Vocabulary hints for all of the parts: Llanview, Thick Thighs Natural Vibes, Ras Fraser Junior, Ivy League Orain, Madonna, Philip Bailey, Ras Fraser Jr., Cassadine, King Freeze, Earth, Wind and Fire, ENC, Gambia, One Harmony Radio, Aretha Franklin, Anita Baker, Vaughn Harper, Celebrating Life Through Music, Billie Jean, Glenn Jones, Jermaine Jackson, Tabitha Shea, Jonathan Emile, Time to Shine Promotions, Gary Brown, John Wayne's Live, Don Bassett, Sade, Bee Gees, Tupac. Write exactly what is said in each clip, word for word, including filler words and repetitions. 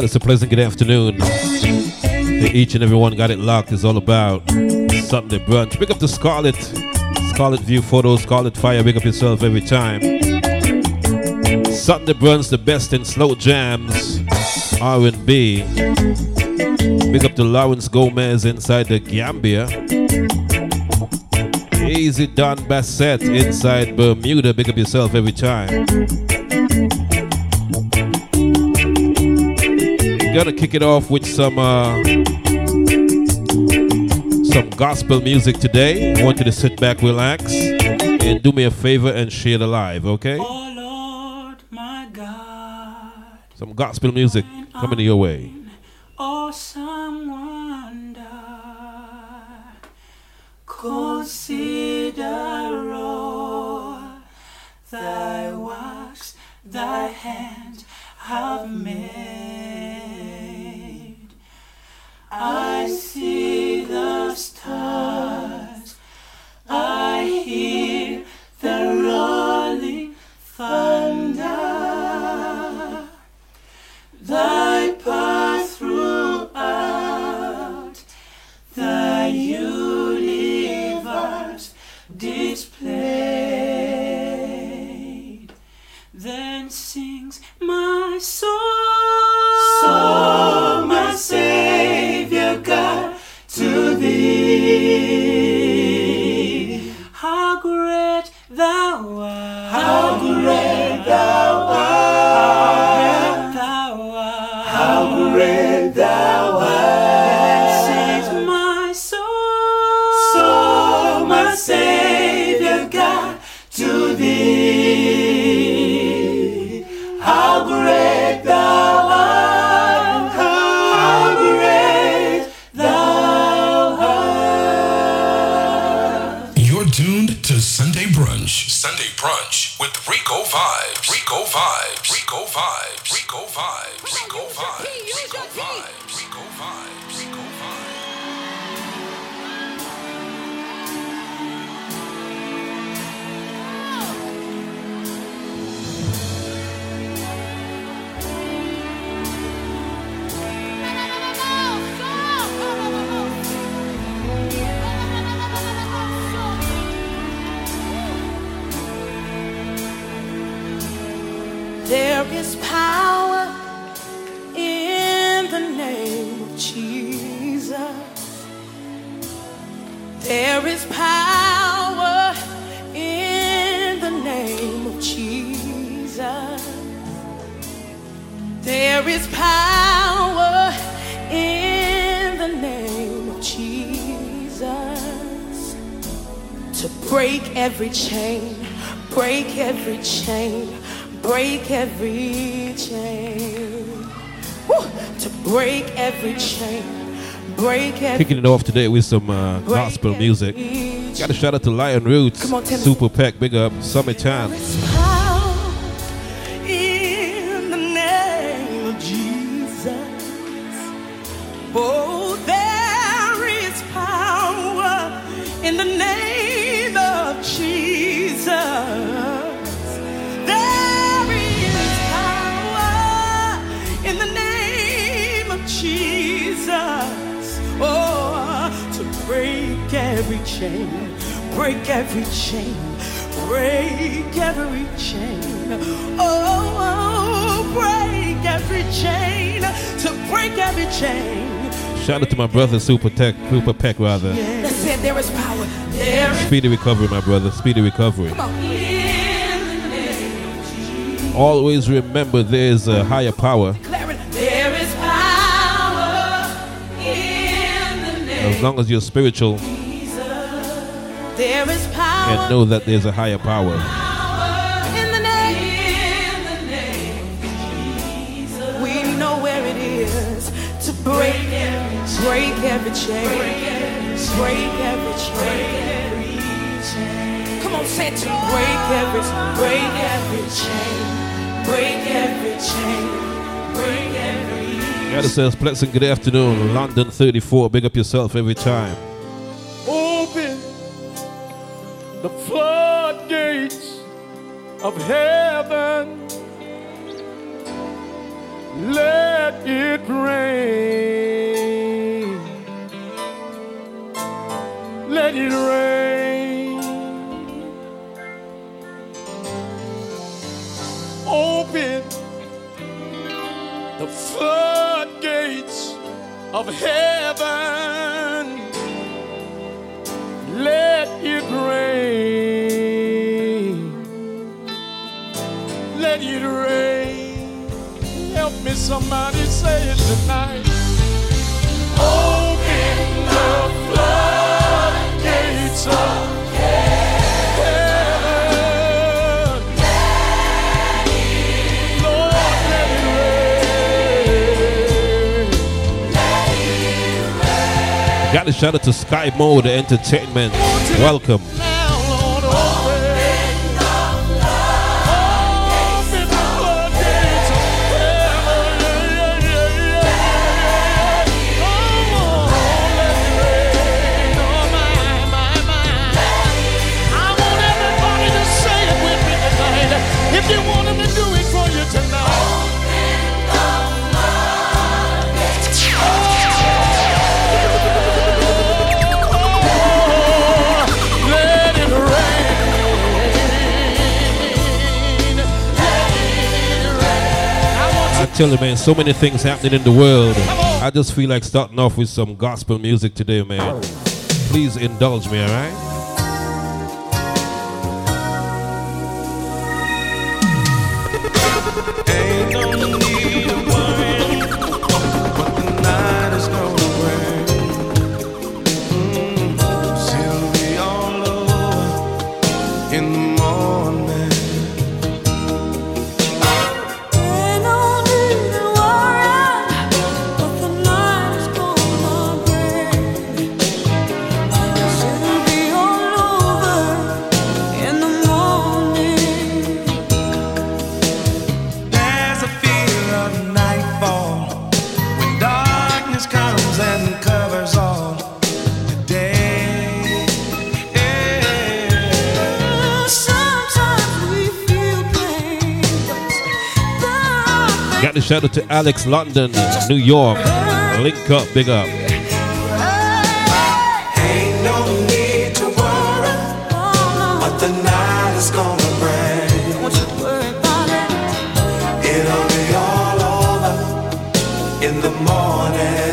God, it's a pleasant good afternoon. Hey, each and everyone got it locked. It's all about Sunday brunch. Big up to Scarlett. Scarlett View Photos, Scarlett Fire. Big up yourself every time. Sunday brunch, the best in slow jams, R and B. Big up to Lawrence Gomez inside the Gambia. Easy Don Bassett inside Bermuda. Big up yourself every time. Gonna kick it off with some uh, some gospel music today. I want you to sit back, relax, and do me a favor and share the live, okay? Oh Lord, my God, some gospel music coming your way. Awesome wonder, consider all thy works, thy hands have made. I see the stars, I hear the rolling thunder. Thy path throughout the universe displayed. Then sings my soul, soul, my Savior God, to thee. How great thou art, how great thou art, how great thou art. Sings my soul, soul, my Savior God, to thee. How great thou art, how great thou art. You're tuned to Sunday Brunch. Sunday Brunch with Rico Vibes. Rico Vibes. Rico Vibes. Rico Vibes. Rico Vibes. Rico Vibes. Rico Vibes. Rico There is power in the name of Jesus. There is power in the name of Jesus. There is power in the name of Jesus to break every chain, break every chain. Break every chain. Woo! To break every chain. Break every. Kicking it off today with some uh, gospel music. Got a shout out to Lion Roots. Come on, Super me. Pack, big up. Summertime. In the name of Jesus. Oh, there is power in the name of Jesus. Oh, to break every chain, break every chain, break every chain. Oh, break every chain, to break every chain. Shout out to my brother Super Tech, Super Peck rather. That's it, there is power. There is speedy recovery, my brother. Speedy recovery. Always remember there is a higher power. As long as you're spiritual, there is power, and know that there's a higher power. In the name, we know where it is to break, break every chain, break every chain. Come on, say to break every, break every chain, break every chain, break every. Gotta say, pleasant good afternoon, London thirty-four. Big up yourself every time. Open the floodgates of heaven. Let let it rain. Let it rain. Open the floodgates of heaven. Let it rain. Let it rain. Help me, somebody say it tonight. Open the floodgates of heaven. Let it, Lord, let it rain. Let it rain. Got to shout out to Sky Mode Entertainment. Welcome. Tell you, man, so many things happening in the world. I just feel like starting off with some gospel music today, man. Please indulge me, all right? Shout out to Alex London, New York. Link up, big up. Ain't no need to worry what the night is gonna bring. It'll be all over in the morning.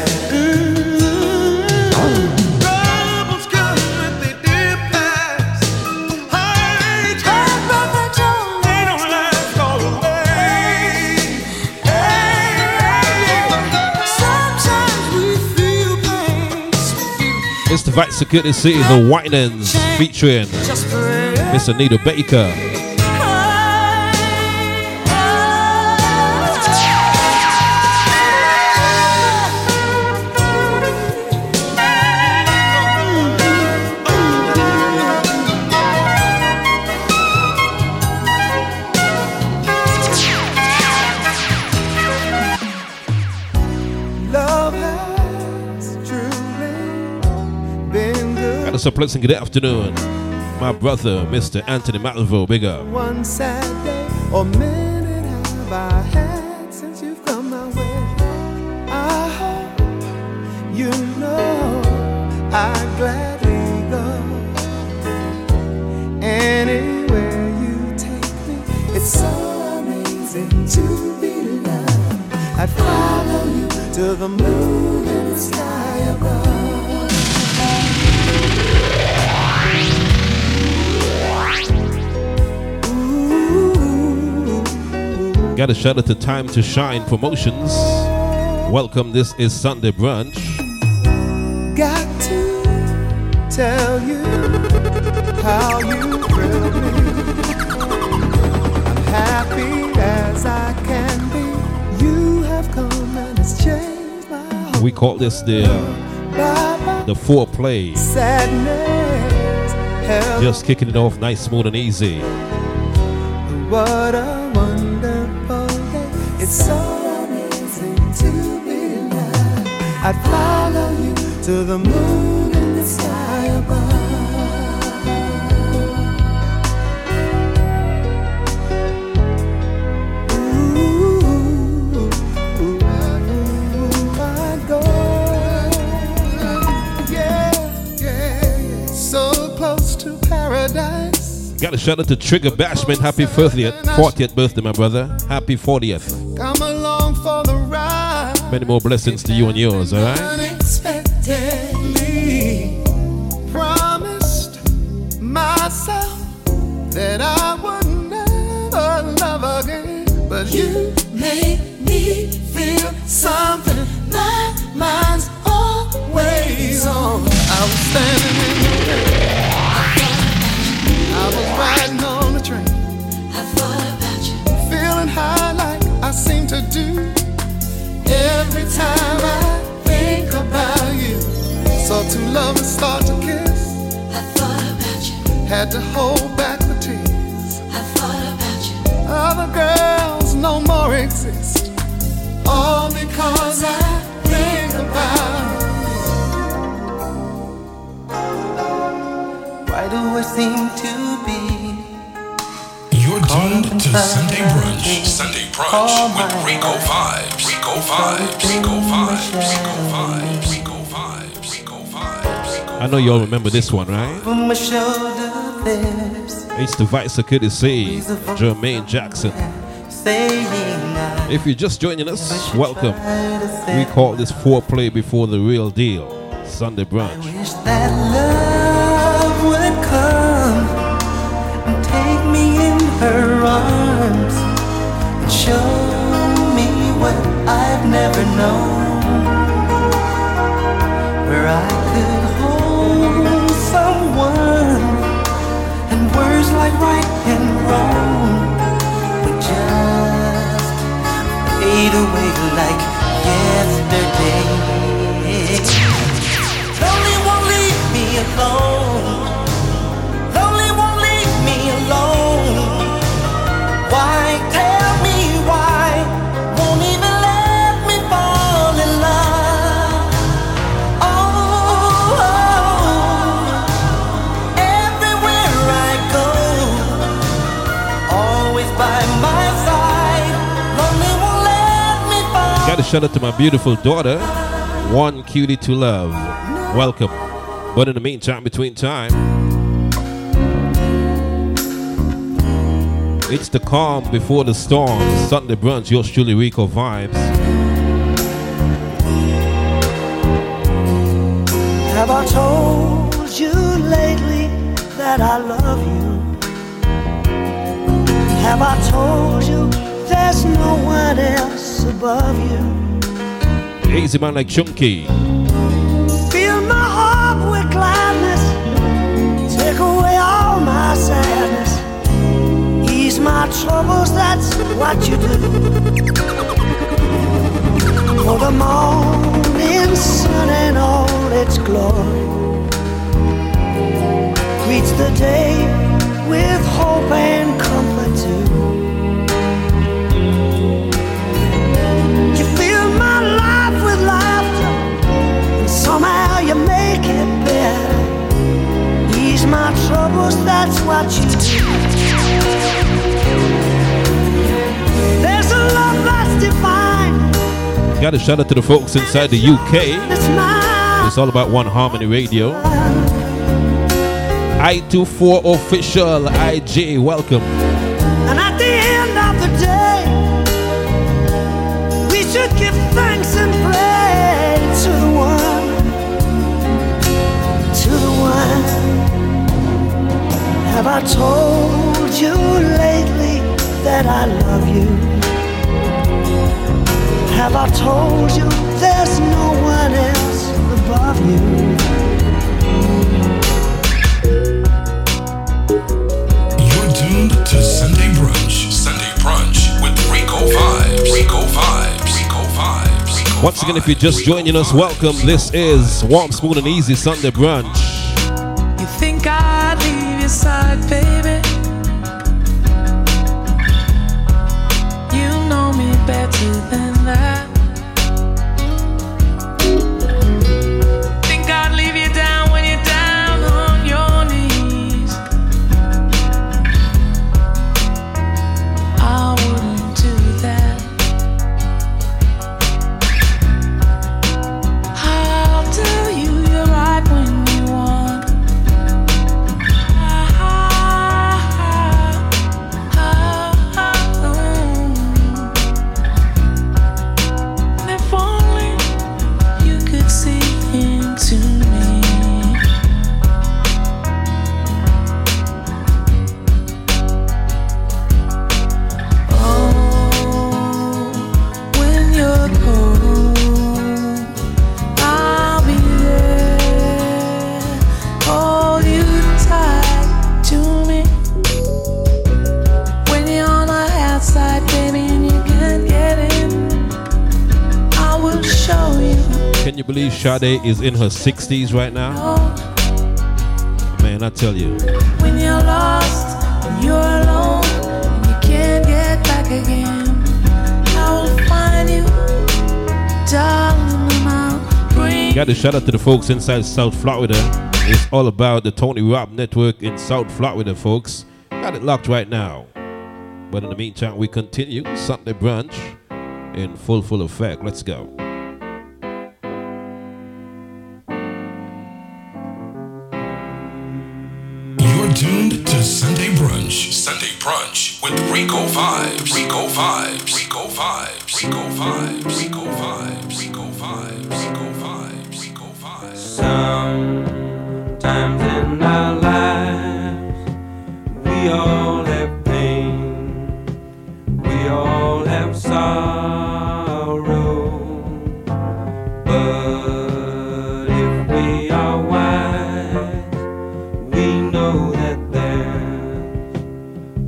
Back to Security City, The Whitenings, featuring Miss Anita Baker. A pleasant good afternoon, my brother, Mister Anthony McElville, big up. One sad day or minute have I had since you've come my way. I hope you know I gladly go anywhere you take me. It's so amazing to be loved. I follow you to the moon and the sky above. Got a shout out to Time to Shine Promotions. Welcome, this is Sunday Brunch. Got to tell you how you thrill me. I'm happy as I can be. You have come and it's changed my heart. We call this the uh, the foreplay. Sadness, hell. Just kicking it off nice, smooth, and easy. What a wonderful day. It's so amazing to be loved. I'd follow you to the moon and the sky above. Ooh, ooh, ooh. Got a shout out to Trigger Bashman. Happy fortieth birthday, my brother. Happy fortieth. Come along for the ride. Many more blessings to you and yours, all right? Unexpectedly promised myself that I would never love again, but you made me feel something. My mind's always on. I was standing in the rain. I was riding on the train. I thought about you. Feeling high like I seem to do. Every time I think about you. Saw two lovers start to kiss. I thought about you. Had to hold back the tears. I thought about you. Other girls no more exist. All because I think about you. Why do I seem to be? You're tuned to Sunday Brunch. Sunday Brunch with Rico Vibes. Rico Vibes. Rico Vibes. Rico Vibes. Rico Vibes. Rico Vibes. I know you all remember this one, right? It's the Vice Security Say, Jermaine Jackson. If you're just joining us, welcome. We call this foreplay before the real deal. Sunday Brunch. I wish that love would come and take me in her arms and show me what I've never known, where I could hold someone and words like right and wrong would just fade away like yesterday. Lonely won't leave me alone. Shout out to my beautiful daughter, One Cutie to Love. Welcome. But in the meantime, between time, it's the calm before the storm. Sunday Brunch, yours truly, Rico Vibes. Have I told you lately that I love you? Have I told you there's no one else above you? Easy man like Chunky. Fill my heart with gladness. Take away all my sadness. Ease my troubles, that's what you do. For the morning sun and all its glory greets the day with hope and comfort too. Somehow you make it better. Ease my troubles, that's what you do. There's a love that's divine. Got a shout out to the folks inside the U K. It's all about One Harmony Radio. I twenty-four official I J, welcome. And at the end of the day, we should give thanks and pray to the one. Have I told you lately that I love you? Have I told you there's no one else above you? You're tuned to Sunday Brunch. Sunday Brunch with Rico Vibes. Rico Vibes. Rico Vibes. Rico Once again, if you're just Rico joining us, welcome. Rico this is Warm, Smooth and Easy Sunday Brunch. Think I'd leave your side, baby. You know me better than that. Think I'd leave you down when you're down on your knees. I wouldn't do that. I'll tell you you're right when you want. Can you believe Sade is in her sixties right now? Man, I tell you. When you're lost and you're alone and you can't get back again, I will find you, darling, I'll bring. Got to shout out to the folks inside South Florida. It's all about the Tony Robb Network in South Florida, folks. Got it locked right now. But in the meantime, we continue Sunday Brunch in full, full effect. Let's go. You're tuned to Sunday Brunch. Sunday Brunch with Rico Vibes. Rico Vibes. Rico Vibes. Rico Vibes. Rico Vibes. Rico Vibes. Rico Vibes. Rico Vibes. Sometimes in our lives, we all have pain. We all have sorrow, but if we are wise, we know that there's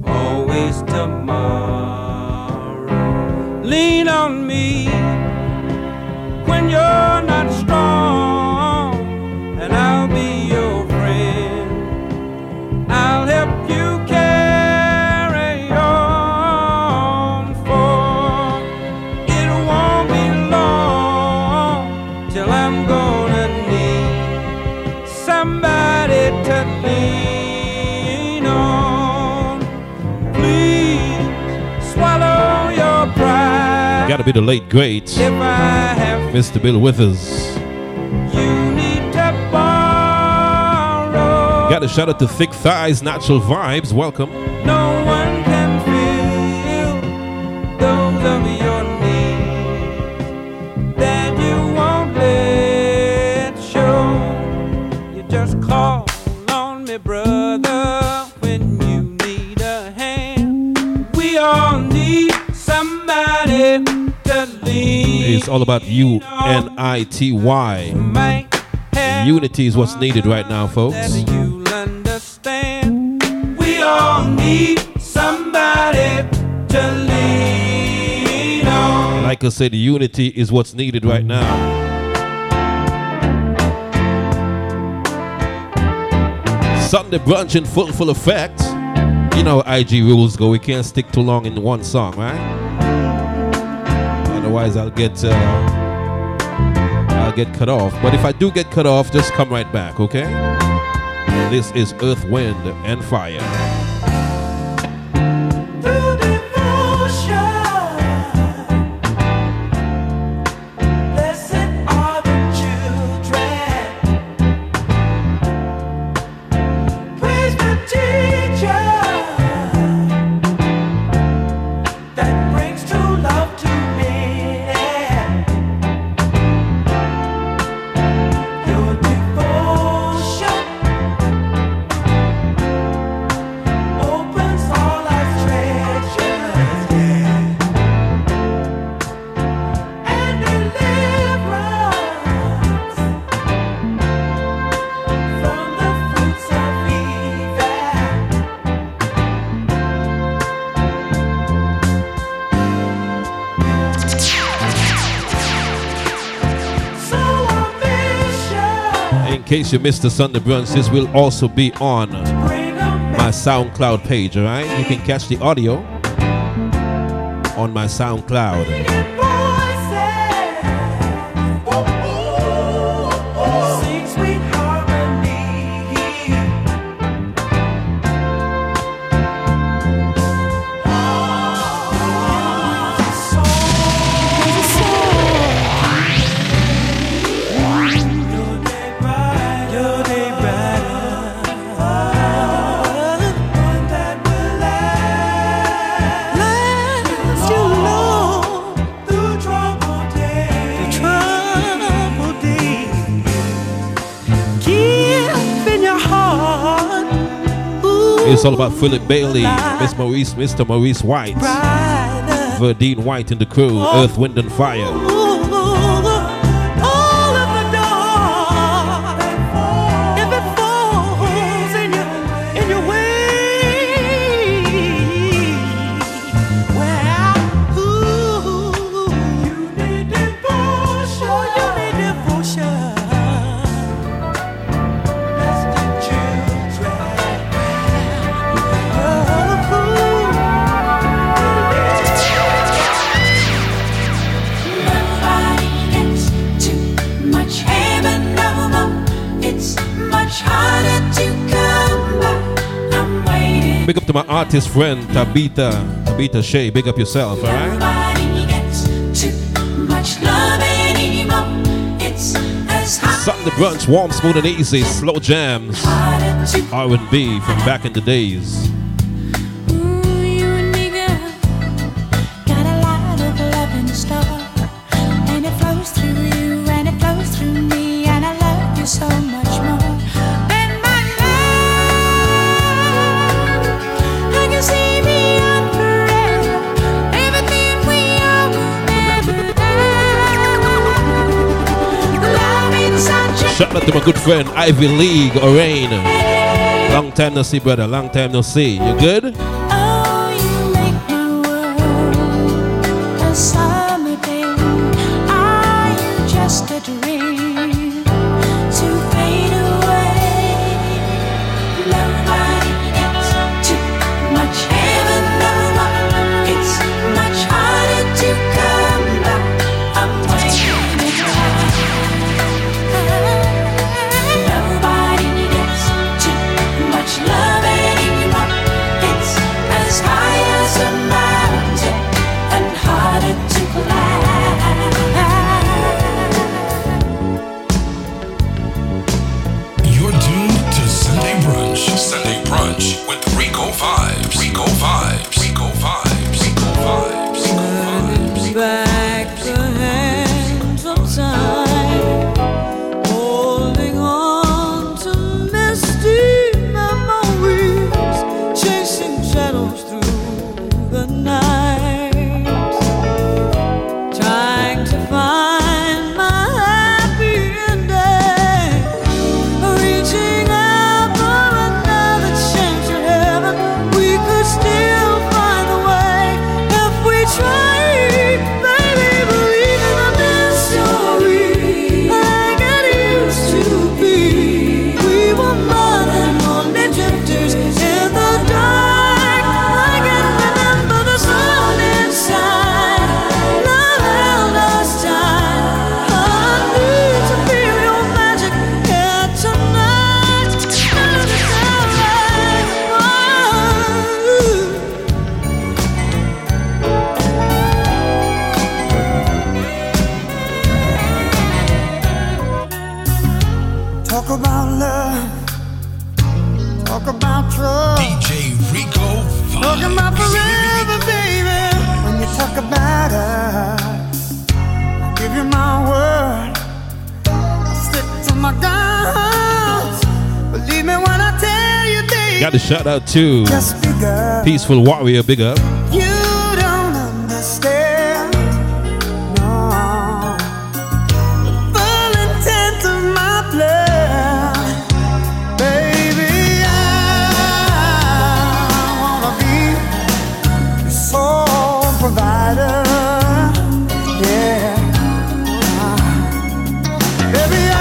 always tomorrow. Lean on me when you're not strong, and I'll be your friend. I'll help you carry. Gotta be the late great Mister Bill Withers. You need to borrow. Gotta shout out to Thick Thighs Natural Vibes. Welcome. No one can feel those of your needs that you won't let show. You just call on me, brother, when you need a hand. We all need somebody. It's all about U N I T Y. Unity is what's needed right now, folks. You'll understand. We all need somebody to lean on. Like I said, unity is what's needed right now. Sunday Brunch in full, full effect. You know how I G rules go. We can't stick too long in one song, right? Otherwise, I'll get uh, I'll get cut off. But if I do get cut off, just come right back, okay? This is Earth, Wind, and Fire. In case you missed the Sunday Brunch, this will also be on my SoundCloud page, all right? You can catch the audio on my SoundCloud. It's all about Philip Bailey, Miss Maurice, Mister Maurice White, Verdine White and the crew, Earth, Wind and Fire. All of the artist friend, Tabitha, Tabitha Shea. Big up yourself, all right? Nobody gets too much love anymore. It's as hot. Sunday Brunch, warm, smooth and easy, slow jams, R and B from back in the days. Shout out to my good friend, Ivy League Orain. Long time no see, brother. Long time no see. You good? Oh, you make my world a summer day. Are you just a dream to fade away? Nobody gets too much heaven, no one. It's much harder to come back. I'm with Rico Vibes, Rico Vibes, Rico Vibes, Rico Vibes, Rico Vibes, Rico Vibes. Back the hands of time, holding on to misty memories, chasing shadows through the night, trying to find. Got a shout out to Peaceful Warrior, big up. You don't understand, no. The full intent of my plan, baby. I wanna be your sole provider, yeah. Baby, I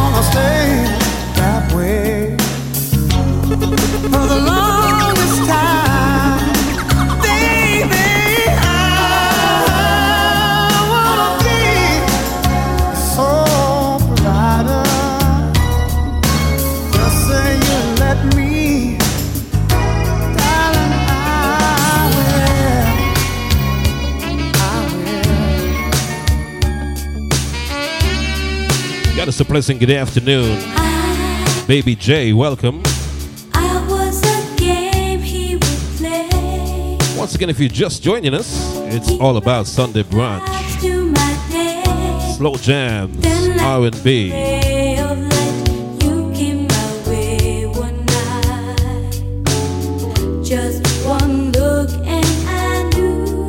wanna stay that way. For the longest time, baby, I wanna be a soul provider. Just say you let me, darling, I will, I will. Got us a pleasant good afternoon. I Baby J, welcome. Once again, if you're just joining us, it's all about Sunday Brunch. Slow jams, R and B. Just one look and I knew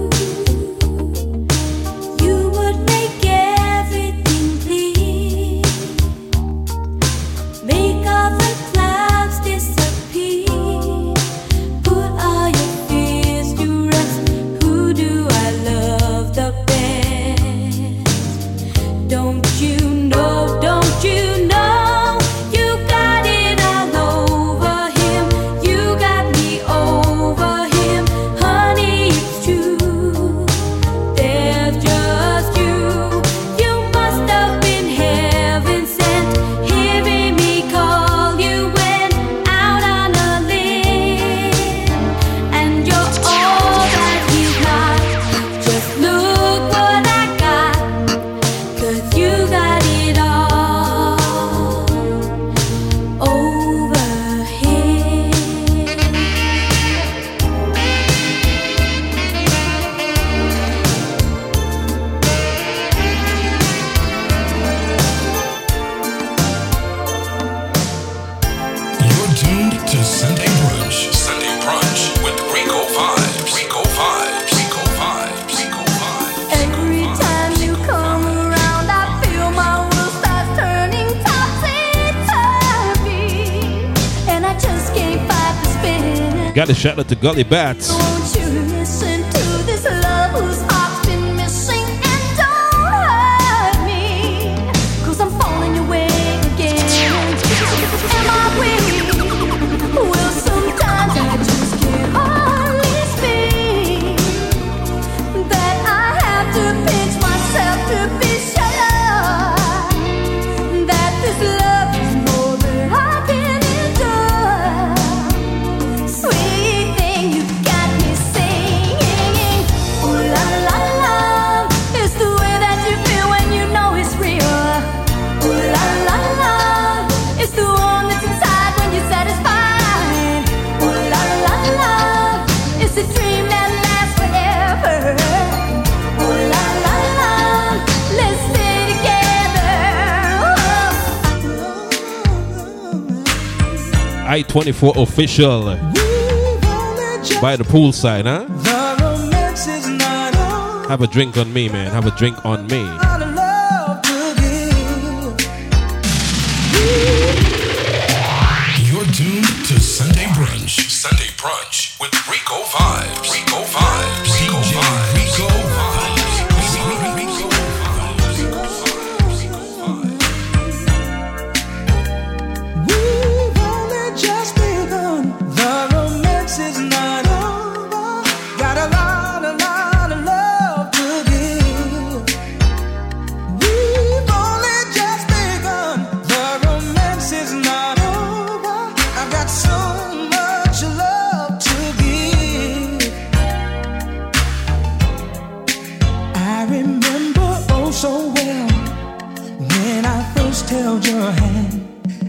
you would make everything clear. Make all the clouds disappear. Put all your don't you know, don't you Got a shout out to Gully Bats. Won't you listen to this love whose heart's been missing and don't hurt me, 'cause I'm falling away again. Am I weak? Well, sometimes I just can't hardly speak, that I have to pinch myself to be sure that this love. I twenty-four official by the poolside, huh? The Have a drink on me, man. Have a drink on me. You're tuned to Sunday Brunch. Sunday Brunch with Rico Vibes. Rico Vibes. Rico Vibes. Rico Vibes. Rico Vibes. Rico Vibes. Rico Vibes. Rico Vibes. We've only just begun. The romance is not over. Got a lot, a lot of love to give. We've only just begun. The romance is not over. I've got so much love to give. I remember oh so well when I first held your hand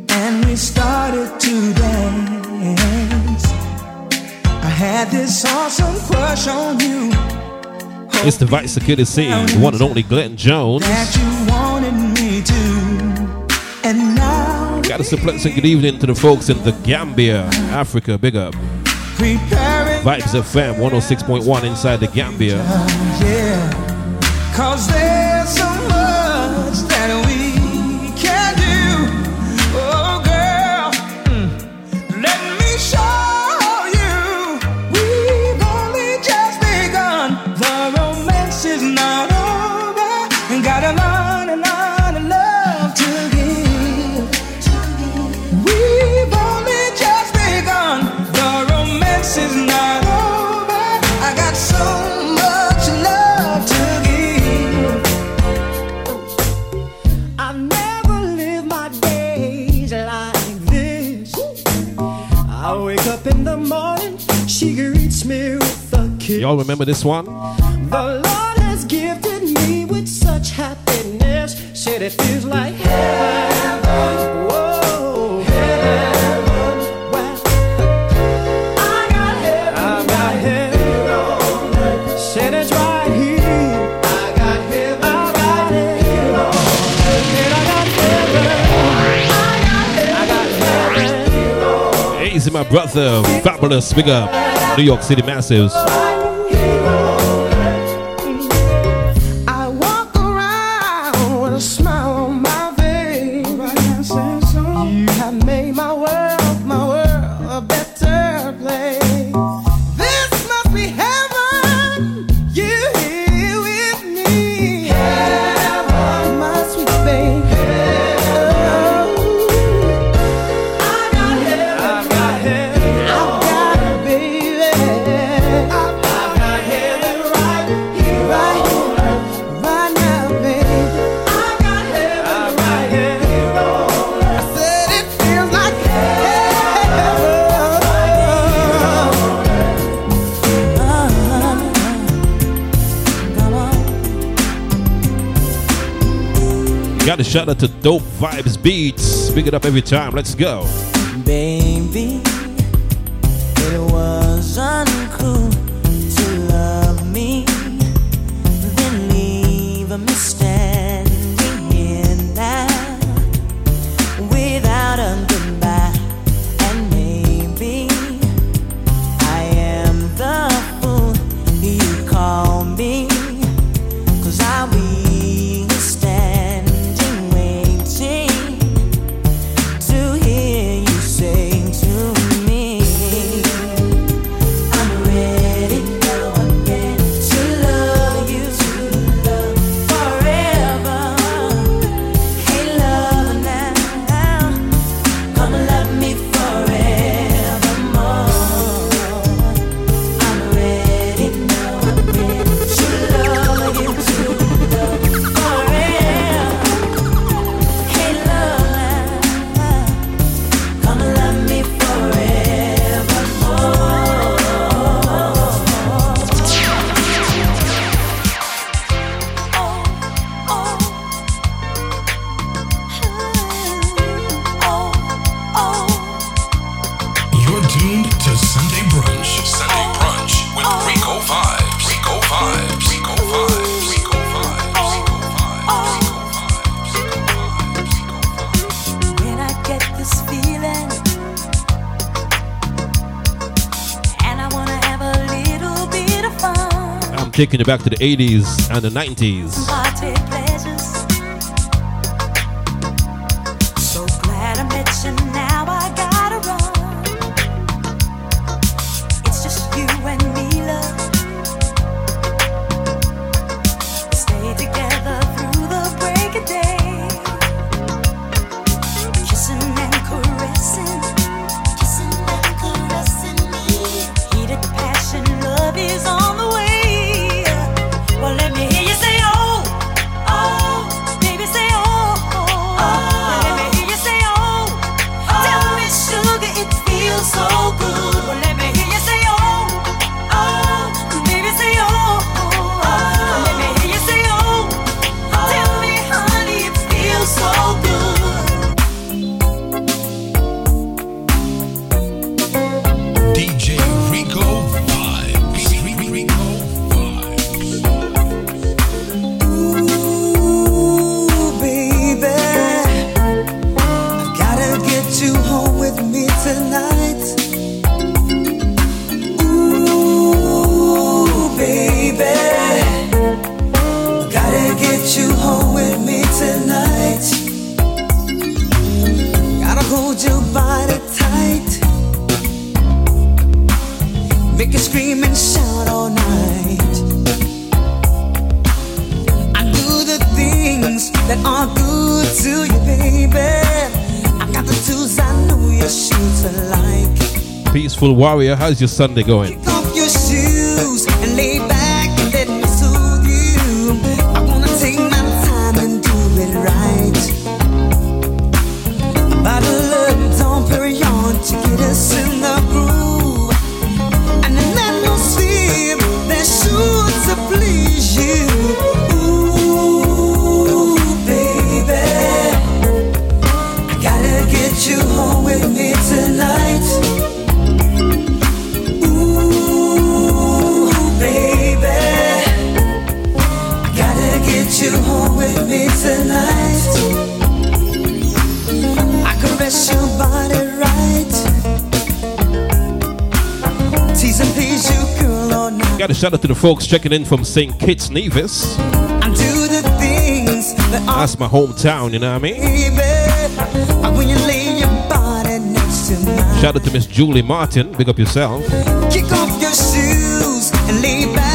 and we started to dance. I had this awesome crush on you. It's the Vice Security Scene, the one and only Glenn Jones. That you wanted me to. And now Got to suplex and good evening to the folks in the Gambia, Africa. Big up. preparing Vibes F M one oh six point one inside the Gambia. Yeah, 'cause there's so much that we can do. Oh, girl, mm, let me show you. We've only just begun. The romance is not over, and got a lot, a lot of love to give. We've only just begun. The romance is not over. I got so much love to give. I've never lived my days like this. I wake up in the morning, she greets me with a kiss. Y'all remember this one? The Lord has gifted me with such happiness. Said it feels like heaven. Whoa, heaven. Well, I got heaven. I got heaven. Said it's right here. I got heaven. I got heaven. And I got heaven. I got heaven. Easy, my brother. Fabulous. Big up. New York City Massives. I walk around with a smile on my face. You have made my world, my world a better place. This must be heaven. You here with me. Heaven, my sweet baby. I got heaven. I got heaven. I got it, baby. I got heaven right here, right here, right now, baby. I got heaven. I got heaven. I said it feels like heaven. Got a shout out to Dope Vibes Beats. Big it up every time. Let's go. Baby, it was uncool to love me, then leave me standing in that without a goodbye. And maybe I am the fool you call me, 'cause I'll be standing waiting to hear you say to me, taking you back to the eighties and the nineties. Warrior, how's your Sunday going? Kick off your shoes and lay back and let me soothe you. I wanna take my time and do it right. By the love, don't hurry on to get us in the groove. And in that no sleep, there's sure to please you. Ooh, baby, I gotta get you home with me tonight. Home with me tonight. I caress your body right. Tease and please you, girl, all night. Got a shout out to the folks checking in from Saint Kitts Nevis. I do the things that are. That's my hometown, you know what I mean? Baby, when you lay your body next to mine. Shout out to Miss Julie Martin. Big up yourself. Kick off your shoes and lay back.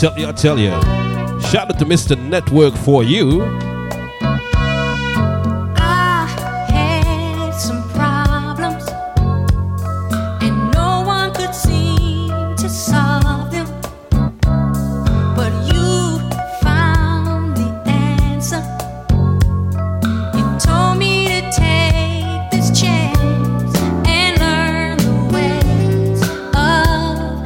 Tell you, I tell you, shout out to Mister Network for you. I had some problems, and no one could seem to solve them. But you found the answer. You told me to take this chance and learn the ways of love.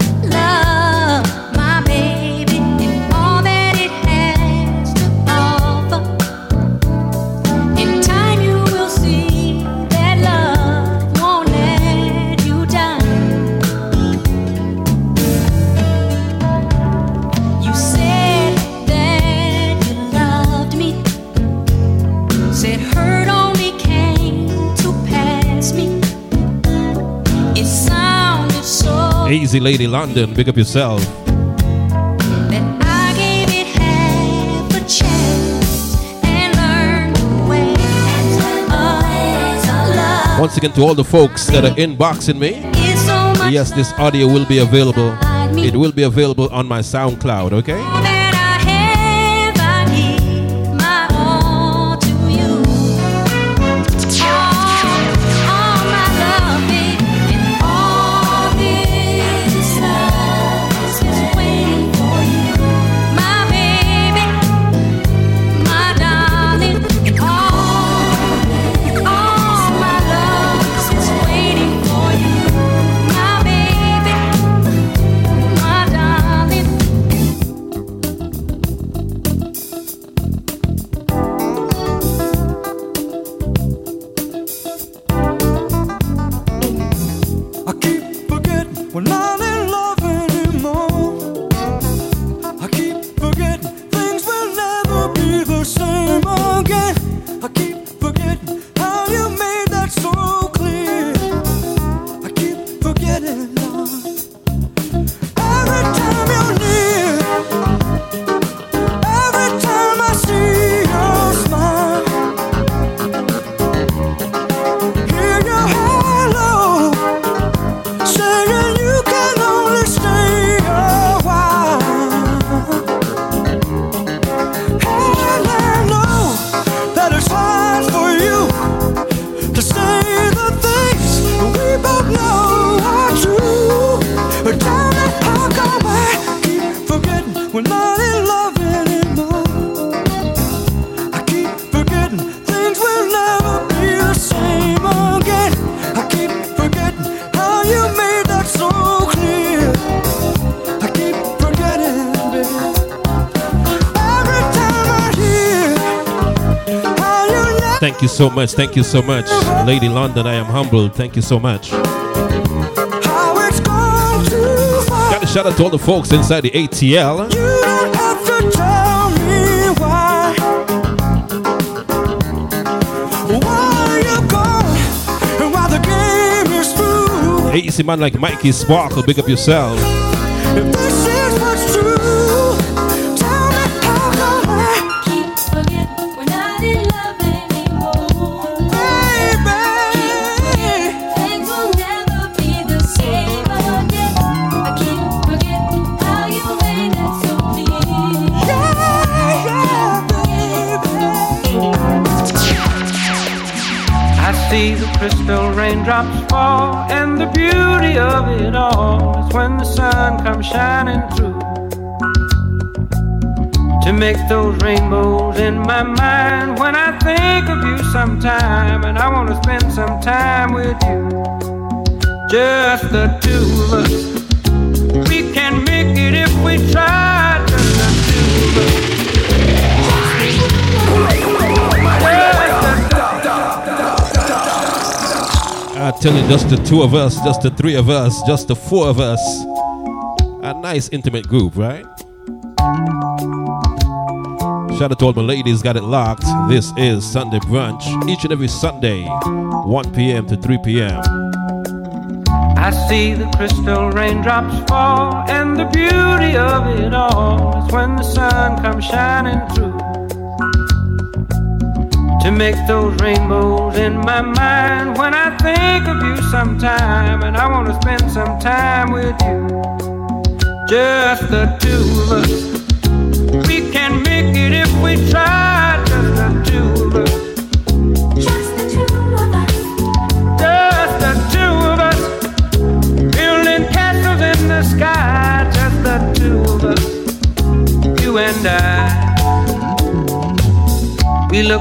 Easy Lady London, big up yourself. Once again, to all the folks that are inboxing me, yes, this audio will be available. It will be available on my SoundCloud, okay? Thank you so much. Thank you so much. Lady London, I am humbled. Thank you so much. Got a shout out to all the folks inside the A T L. You don't have to tell me why. Why you gone and why the game is through. Hey, you see man like Mikey Sparkle, big up yourself. If this is what's true. Crystal raindrops fall, and the beauty of it all is when the sun comes shining through to make those rainbows in my mind. When I think of you sometime, and I want to spend some time with you, just the two of us. We can make it if we try, just the two of us. I'm telling just the two of us, just the three of us, just the four of us. A nice intimate group, right? Shout out to all my ladies, got it locked. This is Sunday Brunch, each and every Sunday, one p.m. to three p.m. I see the crystal raindrops fall, and the beauty of it all is when the sun comes shining through to make those rainbows in my mind. When I think of you sometime, and I want to spend some time with you, just the two of us. We can make it if we try, just the two of us. Just the two of us. Just the two of us. Building castles in the sky, just the two of us. You and I. We look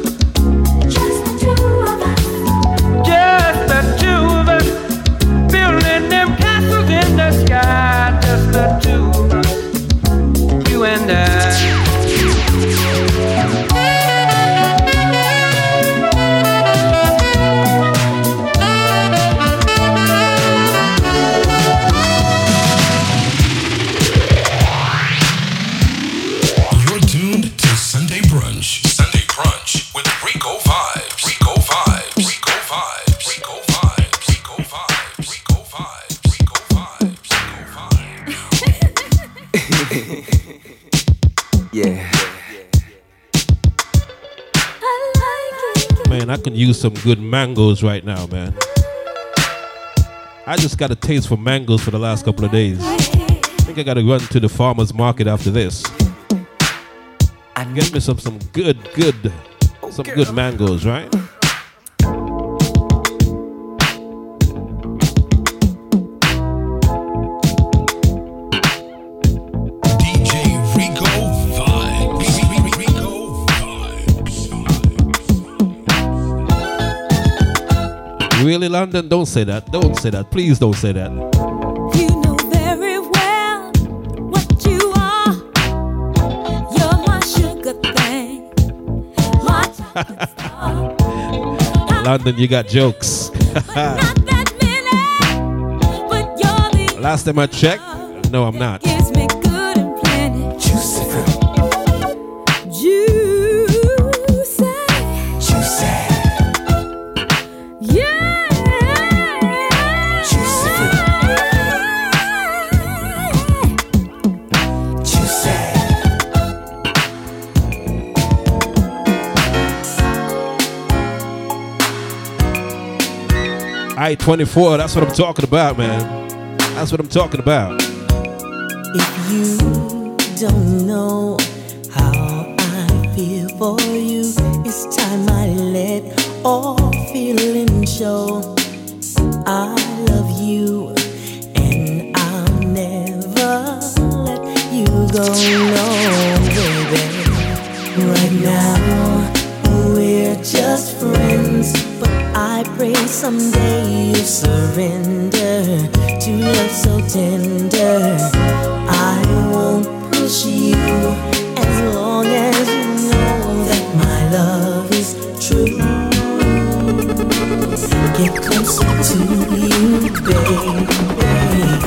Just the two of us, you and I. You're tuned to Sunday Brunch. Sunday Brunch with Rico Vibes. Rico Vibes. Rico Vibes. Rico Vibes. Rico Vibes. Rico Vibes. Yeah. Man, I could use some good mangoes right now, man. I just got a taste for mangoes for the last couple of days. I think I gotta run to the farmer's market after this. Get me some some good, good, some good mangoes, right? Really London, don't say that. Don't say that. Please don't say that. You know very well what you are. You're my sugar thing. My chocolate star. London, you got jokes. But not that many, but you're the last time I checked, no, I'm not. I twenty-four, that's what I'm talking about, man. That's what I'm talking about. If you don't know how I feel for you, it's time I let all feeling show. I love you and I'll never let you go. No, baby. Right now, we're just friends. But I pray someday you surrender to love so tender. I won't push you as long as you know that my love is true. Get closer to you, baby. Hey,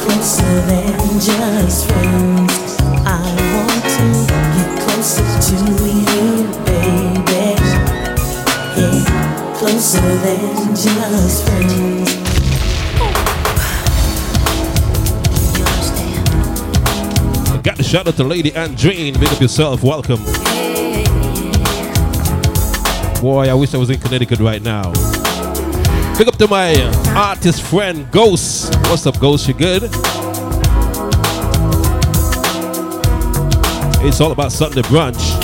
closer than just friends. I want to get closer to you, baby. Closer than just friends. I got the shout out to Lady Andreen. Big up yourself. Welcome. Hey. Boy, I wish I was in Connecticut right now. Big up to my artist friend, Ghost. What's up, Ghost? You good? It's all about Sunday brunch.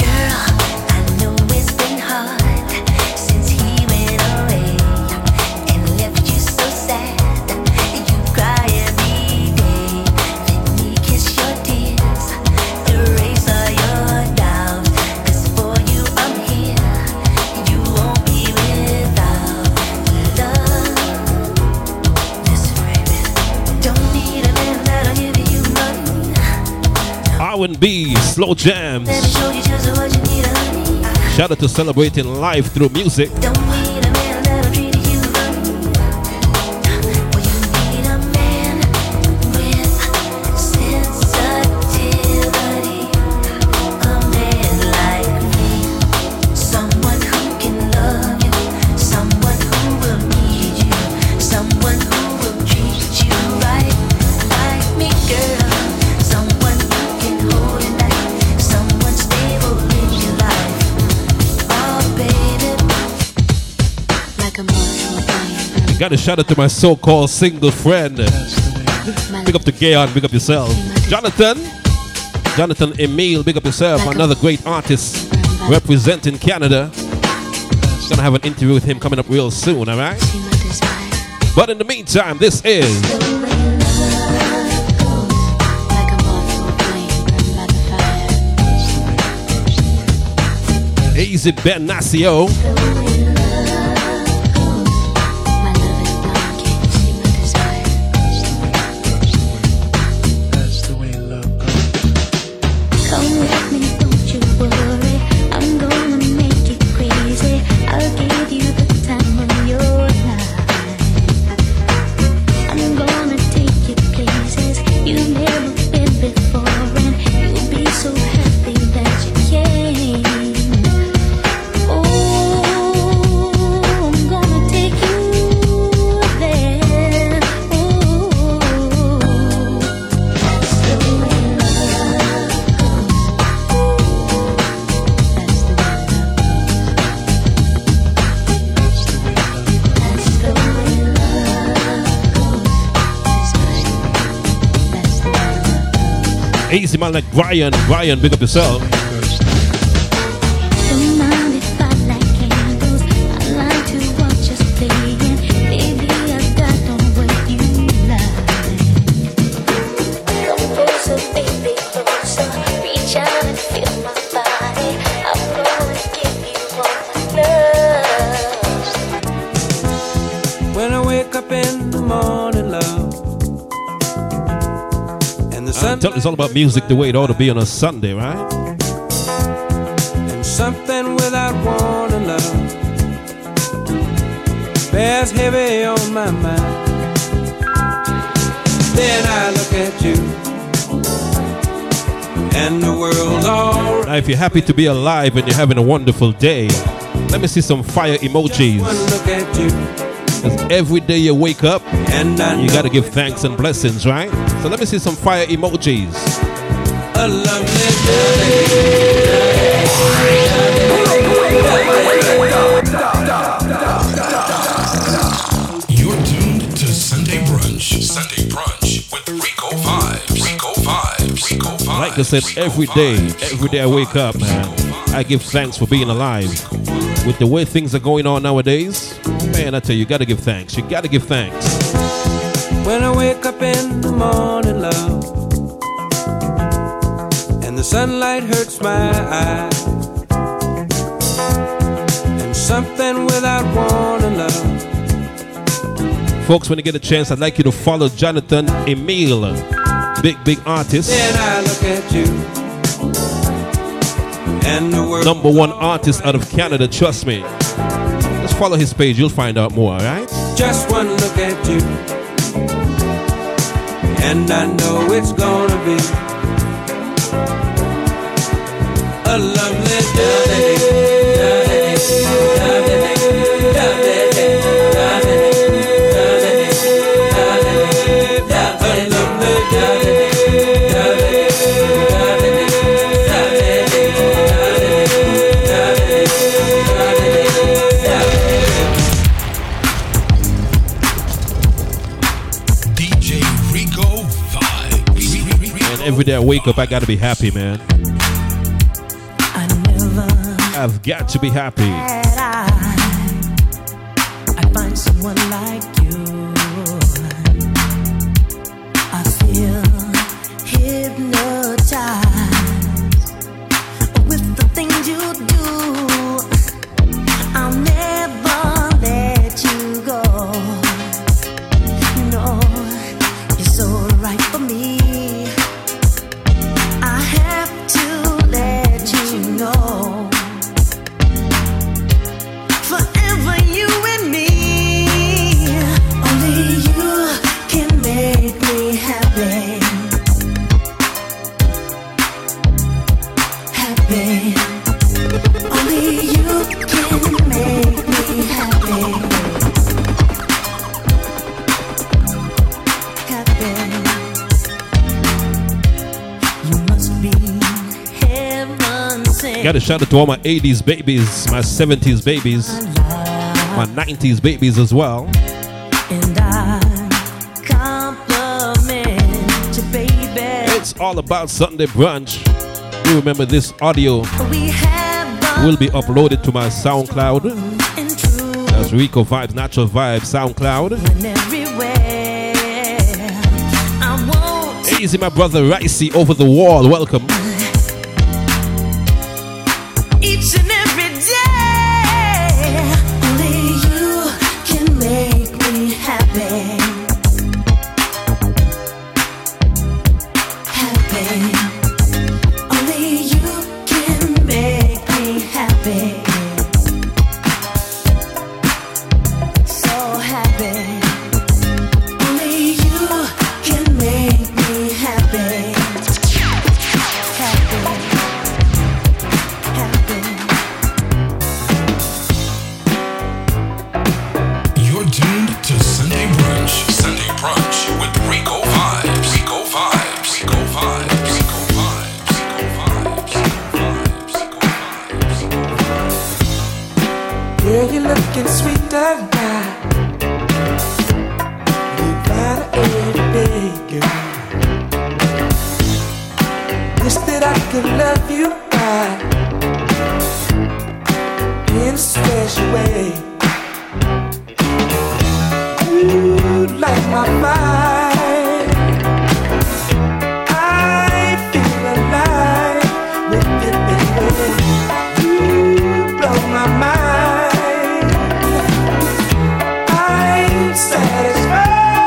B slow jams. Shout out to celebrating life through music. Got a shout out to my so-called single friend. Big up to Gayon, big up yourself. Jonathan, Jonathan Emile, big up yourself. Another great artist representing Canada. Gonna have an interview with him coming up real soon, all right? But in the meantime, this is Easy Benasio. Easy man like Brian, Brian, big up yourself. morning love. And the sun. It's all about music the way it ought to be on a Sunday, right? And something without warning love bears heavy on my mind. Then I look at you, and the world's all. Now, if you're happy to be alive and you're having a wonderful day, let me see some fire emojis. Because every day you wake up, and you gotta give thanks and blessings, right? So let me see some fire emojis. A lovely day. You're tuned to Sunday Brunch. Sunday Brunch. With Rico Vibes, Rico Vibes, Rico Vibes. Like I said, every day, every day I wake up, man, I give thanks for being alive. With the way things are going on nowadays, man, I tell you, you gotta give thanks. You gotta give thanks. When I wake up in the morning, love, and the sunlight hurts my eyes, and something without warning, love. Folks, when you get a chance, I'd like you to follow Jonathan Emile, big, big artist. Then I look at you, and the world number one artist out of Canada, trust me. Just follow his page, you'll find out more, all right? Just one look at you, and I know it's gonna be a lovely day, lovely day. Every day I wake up, I gotta be happy, man. I never I've got to be happy. I, I find someone like you. I feel hypnotized with the things you do. I'll never let you go. No, you're so right for me. Got to shout out to all my eighties babies, my seventies babies, my nineties babies as well. And I compliment you, baby. It's all about Sunday Brunch. You remember this audio will be uploaded to my SoundCloud. That's Rico Vibes, Natural Vibes, SoundCloud. Easy, my brother Ricey over the wall. Welcome. Satisfied.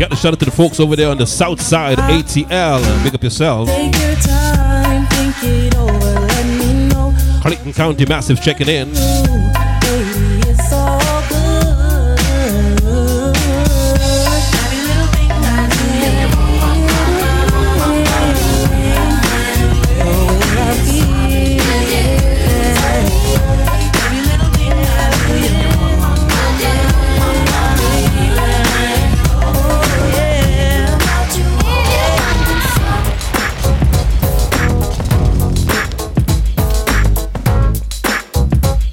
Got to shout out to the folks over there on the south side, A T L. Big up yourself. Take your time, think it over, let me know. Clayton County Massive checking in. Ooh, baby, it's all good. Every little thing I do. Oh, I feel it. Every little thing I do.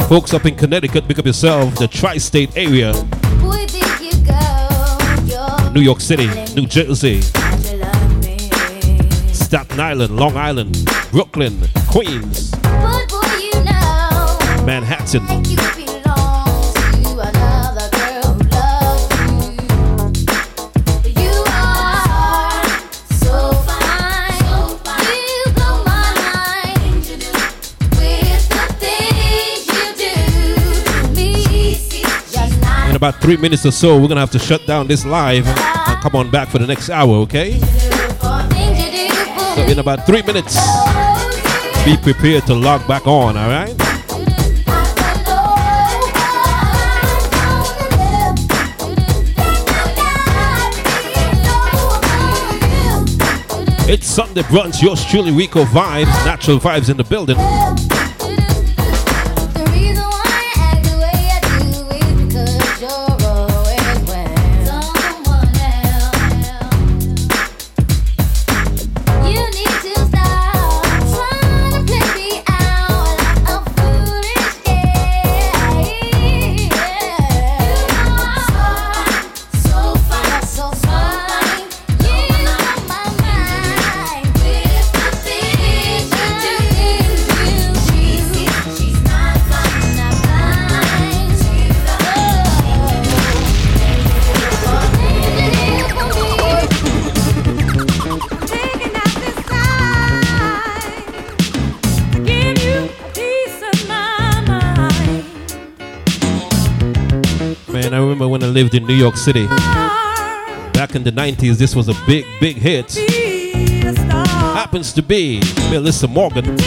Folks up in Connecticut, pick up yourself, the tri-state area. Where did you go? New York City, New Jersey, Staten Island, Long Island, Brooklyn, Queens, but boy, you know, Manhattan. Like you belong to another girl who loves you. You are so fine, so fine. You blow my mind with the things. In about three minutes or so, we're gonna have to shut down this live and come on back for the next hour, okay? So in about three minutes, be prepared to log back on, all right? It's Sunday Brunch, yours truly, Rico Vibes, natural vibes in the building. Lived in New York City. Back in the nineties, this was a big, big hit. Happens to be Melissa Morgan.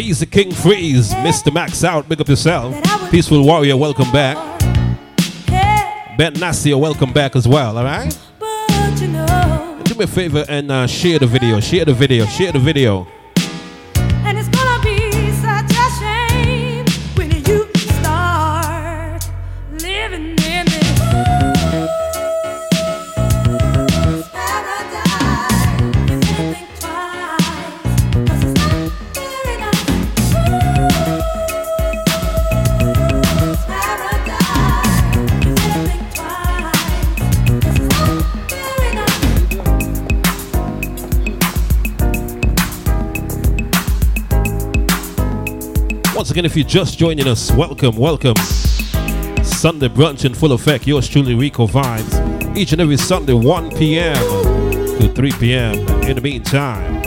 He's the King Freeze, Mister Max out, big up yourself. Peaceful Warrior, welcome back. Ben Nassia, welcome back as well, alright? Do me a favor and uh, share the video, share the video, share the video. Once again, if you're just joining us, welcome, welcome. Sunday Brunch in full effect. Yours truly, Rico Vibes. Each and every Sunday, one p.m. to three p.m. In the meantime,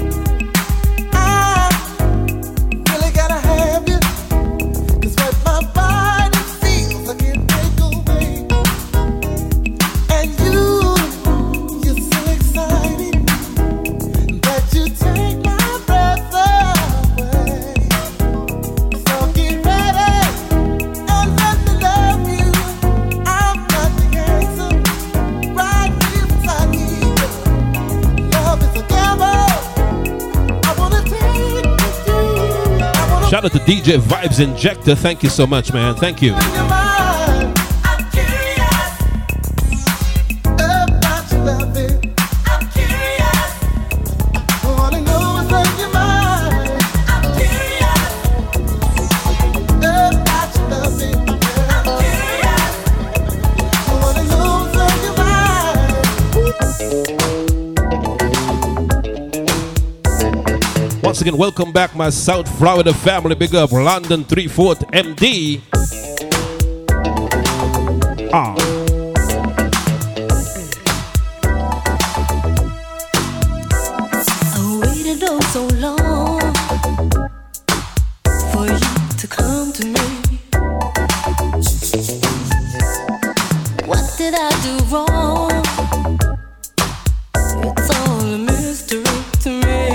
shout out to D J Vibes Injector. Thank you so much, man. Thank you. Again, welcome back, my South Florida family. Big up London three fourth M D. Ah. I waited on so long for you to come to me. What did I do wrong? It's all a mystery to me.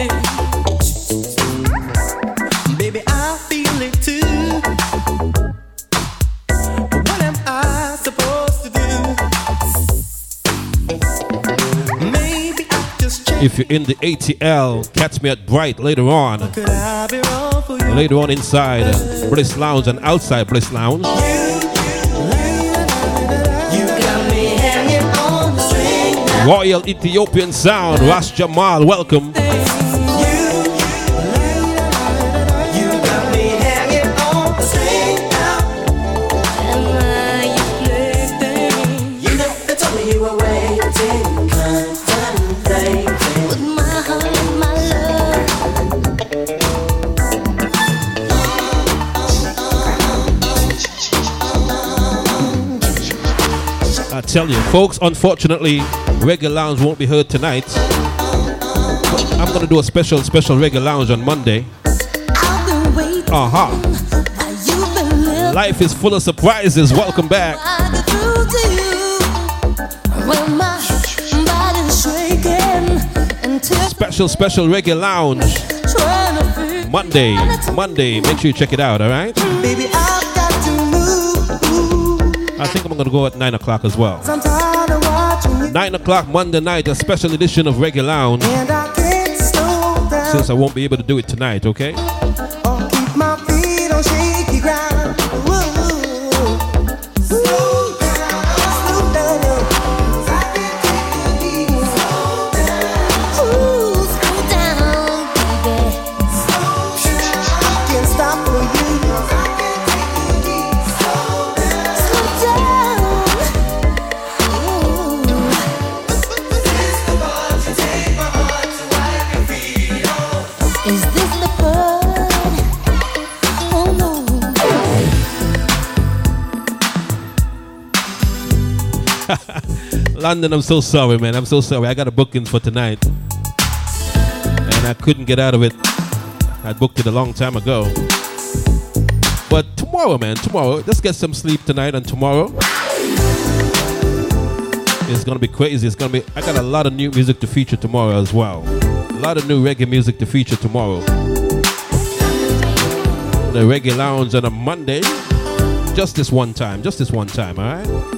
If you're in the A T L, catch me at Bright later on. Later on inside Bliss Lounge and outside Bliss Lounge. Royal Ethiopian Sound, Ras Jamal, welcome. Tell you folks, unfortunately Reggae Lounge won't be heard tonight. I'm gonna do a special special Reggae Lounge on Monday. Aha uh-huh. Life is full of surprises. Welcome back. Special special Reggae Lounge Monday Monday make sure you check it out. Alright, I think I'm going to go at nine o'clock as well. nine o'clock Monday night, a special edition of Reggae Lounge. Since I won't be able to do it tonight, okay? London, I'm so sorry, man. I'm so sorry. I got a booking for tonight, and I couldn't get out of it. I booked it a long time ago. But tomorrow, man, tomorrow, let's get some sleep tonight and tomorrow. It's gonna be crazy. It's gonna be. I got a lot of new music to feature tomorrow as well. A lot of new reggae music to feature tomorrow. The Reggae Lounge on a Monday. Just this one time. Just this one time. All right.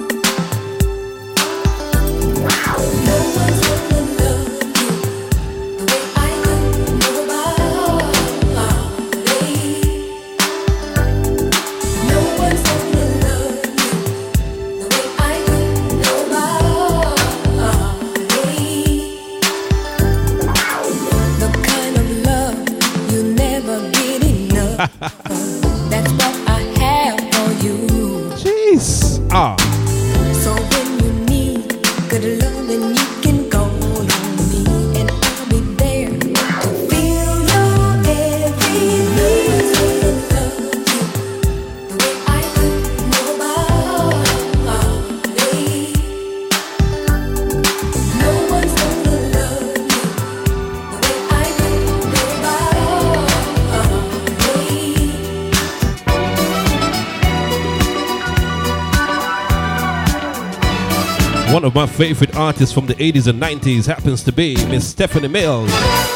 One of my favorite artists from the eighties and nineties happens to be Miss Stephanie Mills.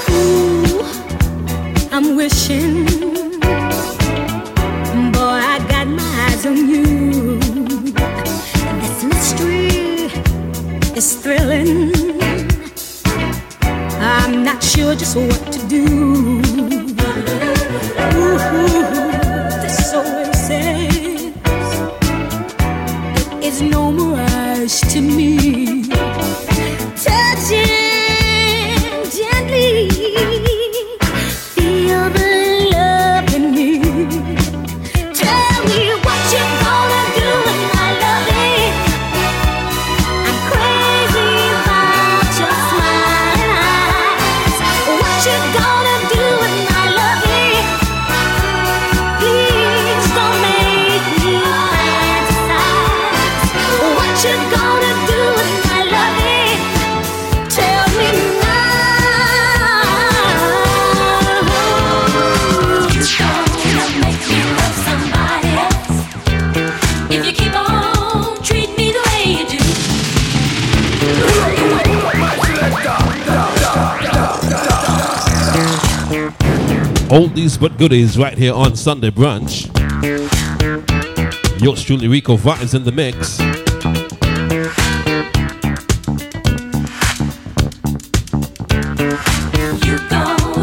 Ooh, I'm wishing, boy, I got my eyes on you. This mystery is thrilling. I'm not sure just what to do. Ooh, this always says it is no mirage to me. Touching gently, feel the love in me. Tell me what you're gonna do when I love it. I'm crazy about your smiling eyes. What you gonna do when I love it? Please don't make me fantasize. What you gonna do when I love it? Tell me now. You gonna make me love somebody else if you keep on treat me the way you do. Oldies but goodies right here on Sunday Brunch. Yours truly, Rico Vibes in the mix. You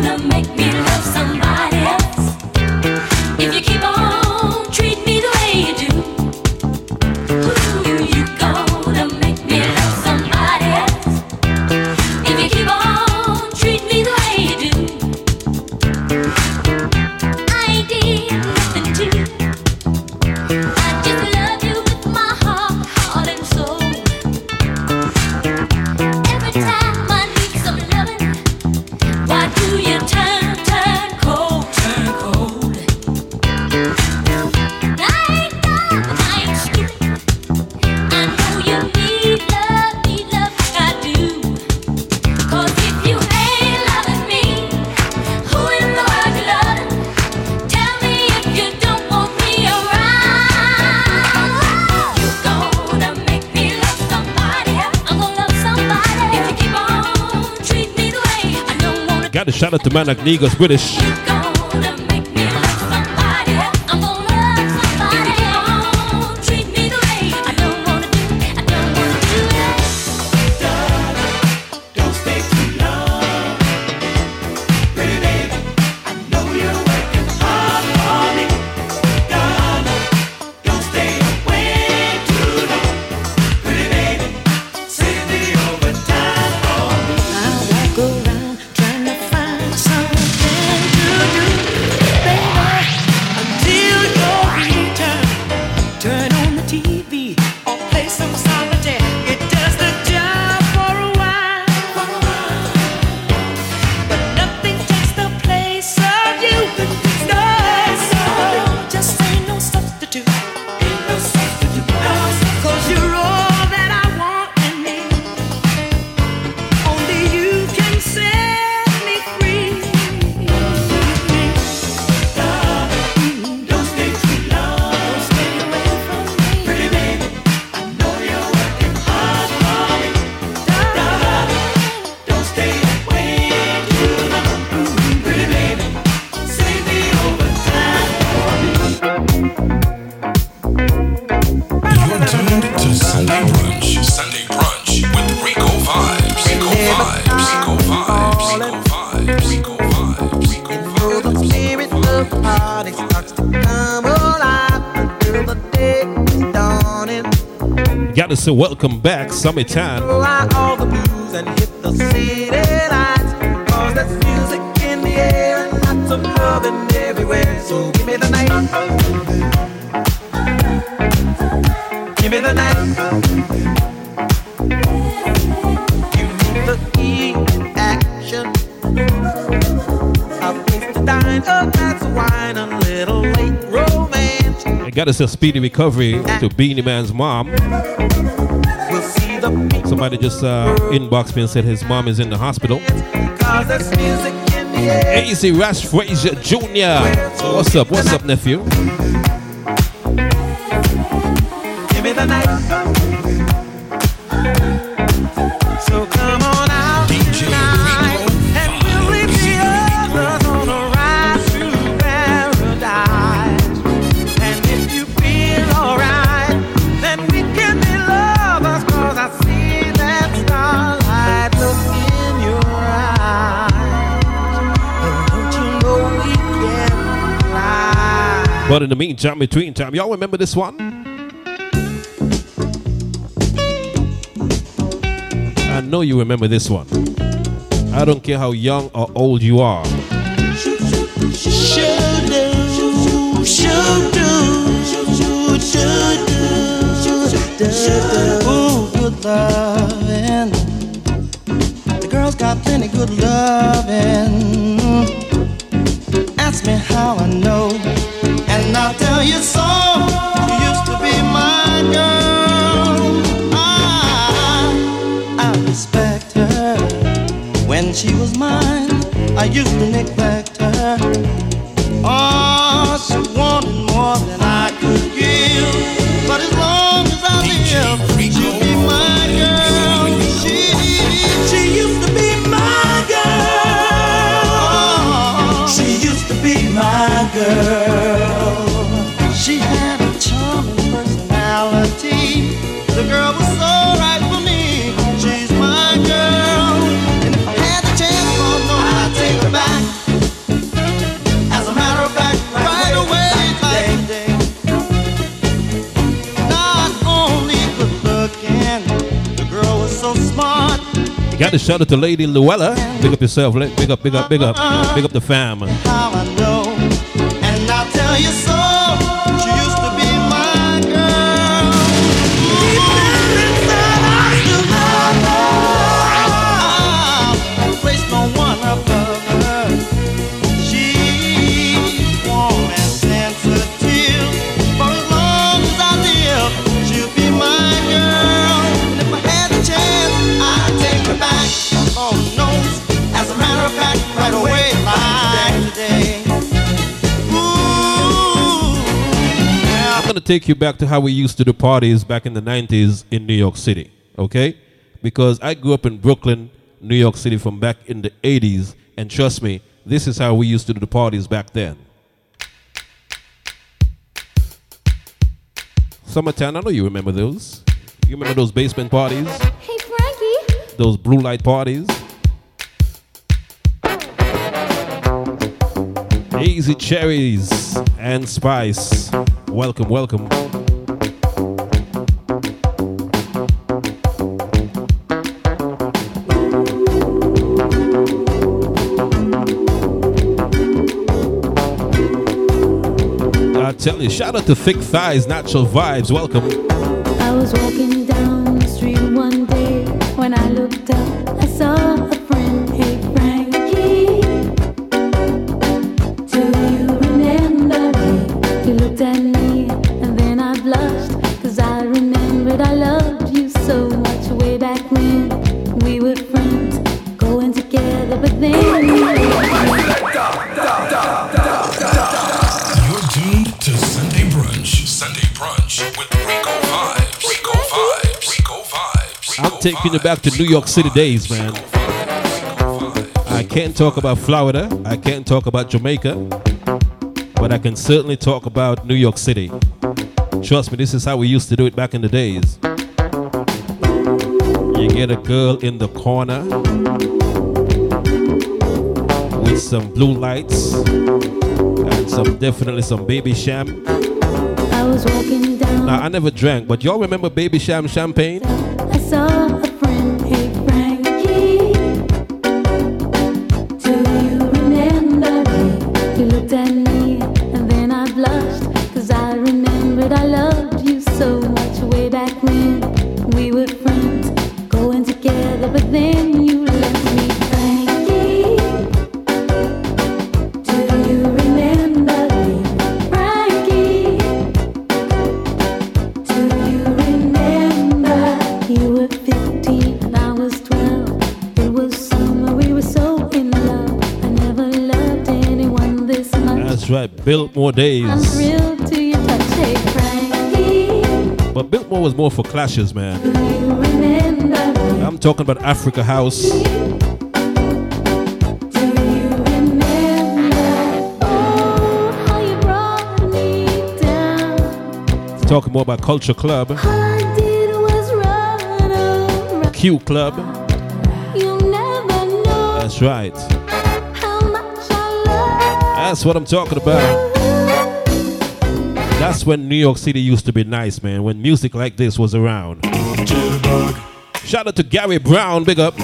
gonna make me love somebody else if you keep on treat me the way you do. Ooh, you gonna make me love somebody else if you keep on treat me the way you do. I did nothing to you. I just love you with my heart, heart and soul. Every time I need some loving, why do you turn, turn cold, turn cold? I ain't dumb, I ain't stupid. I know you need love, need love like I do. 'Cause if you ain't loving me, who in the world you loving? Tell me if you don't want me around. You gonna make me love somebody else. I'm gonna love somebody else if you keep on treat me the way I don't wanna. Got a shout out to man like Negus British. You gonna make me love somebody else. I'm gonna love somebody else. Treat me the way I don't wanna do. I don't wanna do it. Don't stay too long, pretty baby. I know you're working hard for me, darling. Don't stay away too long, pretty baby. Save the overtime for me. I walk around trying to find something to do, baby, until your return. Turn on the T V or play some solitaire. It does the job for a while, but nothing takes the place of you. No, just ain't no substitute. Ain't no substitute. No, 'cause you're all that I want and need. Only you can set me free. Don't stay too long, don't stay away from me, pretty baby. I know you're working hard for me, darling. Don't stay away too long, pretty baby. Save the overtime for me. You're tuned to Sunday Brunch. Sunday Brunch with Rico Vibes. Rico Vibes. Rico Vibes. Rico Vibes. Rico Vibes. Rico Vibes. The spirit of the party starts to come alive until the day is dawning. Gotta say welcome back, summertime. Roll out all the blues and hit the city lights, 'cause there's music in the air and lots of loving everywhere. So give me the night, give me the night. You need the key in action. A place to dine, a glass of wine, a little late romance. I gotta say speedy recovery to Beanie Man's mom. We'll see the people, Somebody just uh, inboxed me and said his mom is in the hospital. 'cause there's music in the air. A C Ras Fraser Junior What's up? What's up, nephew? Give me the night. But in the meantime, between time, y'all remember this one? I know you remember this one. I don't care how young or old you are. Ooh, good loving. The girl's got plenty good loving. Ask me how I know, and I'll tell you so. She used to be my girl. I, I respect her. When she was mine, I used to neglect her. Oh, she wanted more than I could give, but as long as I live, she'll be my girl. She, she used to be my girl. She used to be my girl. She had a charming personality. The girl was so right for me. She's my girl. And if I had the chance, oh no, I'd take her back. Got to shout out to Lady Luella. Big up yourself. Big up, big up, big up. Big up the fam. How I know, and I'll tell you so. She used to be my girl. I place no one above her. She's warm and sensitive. For as long as I live, she'll be my girl. And if I had a chance, I'd take her back. Oh no, as a matter of fact, right away, like today. Ooh. I'm gonna take you back to how we used to do parties back in the nineties in New York City, okay? Because I grew up in Brooklyn, New York City, from back in the eighties, and trust me, this is how we used to do the parties back then. Summertime, I know you remember those. You remember those basement parties? Hey, Frankie. Those blue light parties. Easy cherries and spice. Welcome, welcome. I tell you, shout out to Thick Thighs Natural Vibes. Welcome. I was walking down the street one day. When I looked up, I saw a friend. Hey Frankie, do you remember me? You looked at me and then I blushed, 'cause I remembered I loved you so much way back when. We were friends, going together, but then we You're tuned to Sunday Brunch. Sunday Brunch with Rico Vibes. Rico Vibes, Rico Vibes, Rico I'm taking you back to Rico New York City vibes, days, man. Rico vibes, Rico vibes. I can't talk about Florida. I can't talk about Jamaica. But I can certainly talk about New York City. Trust me, this is how we used to do it back in the days. You get a girl in the corner with some blue lights and some definitely some baby sham. I was walking down. Now, I never drank, but y'all remember Baby Sham champagne? I saw a friend, hey Frankie, do you remember me? You looked at me and then I blushed, 'cause I remembered I loved you so much way back when. We were friends, going together, but then you left me. Frankie, do you remember me? Right, Biltmore days. I'm thrilled to your touch, hey Frankie. But Biltmore was more for clashes, man. I'm talking about Africa House. Do you remember? Oh, how you brought me down. Talking more about Culture Club. All I did was run around. Q Club. You never know. That's right. That's what I'm talking about. That's when New York City used to be nice, man, when music like this was around. Shout out to Gary Brown, big up.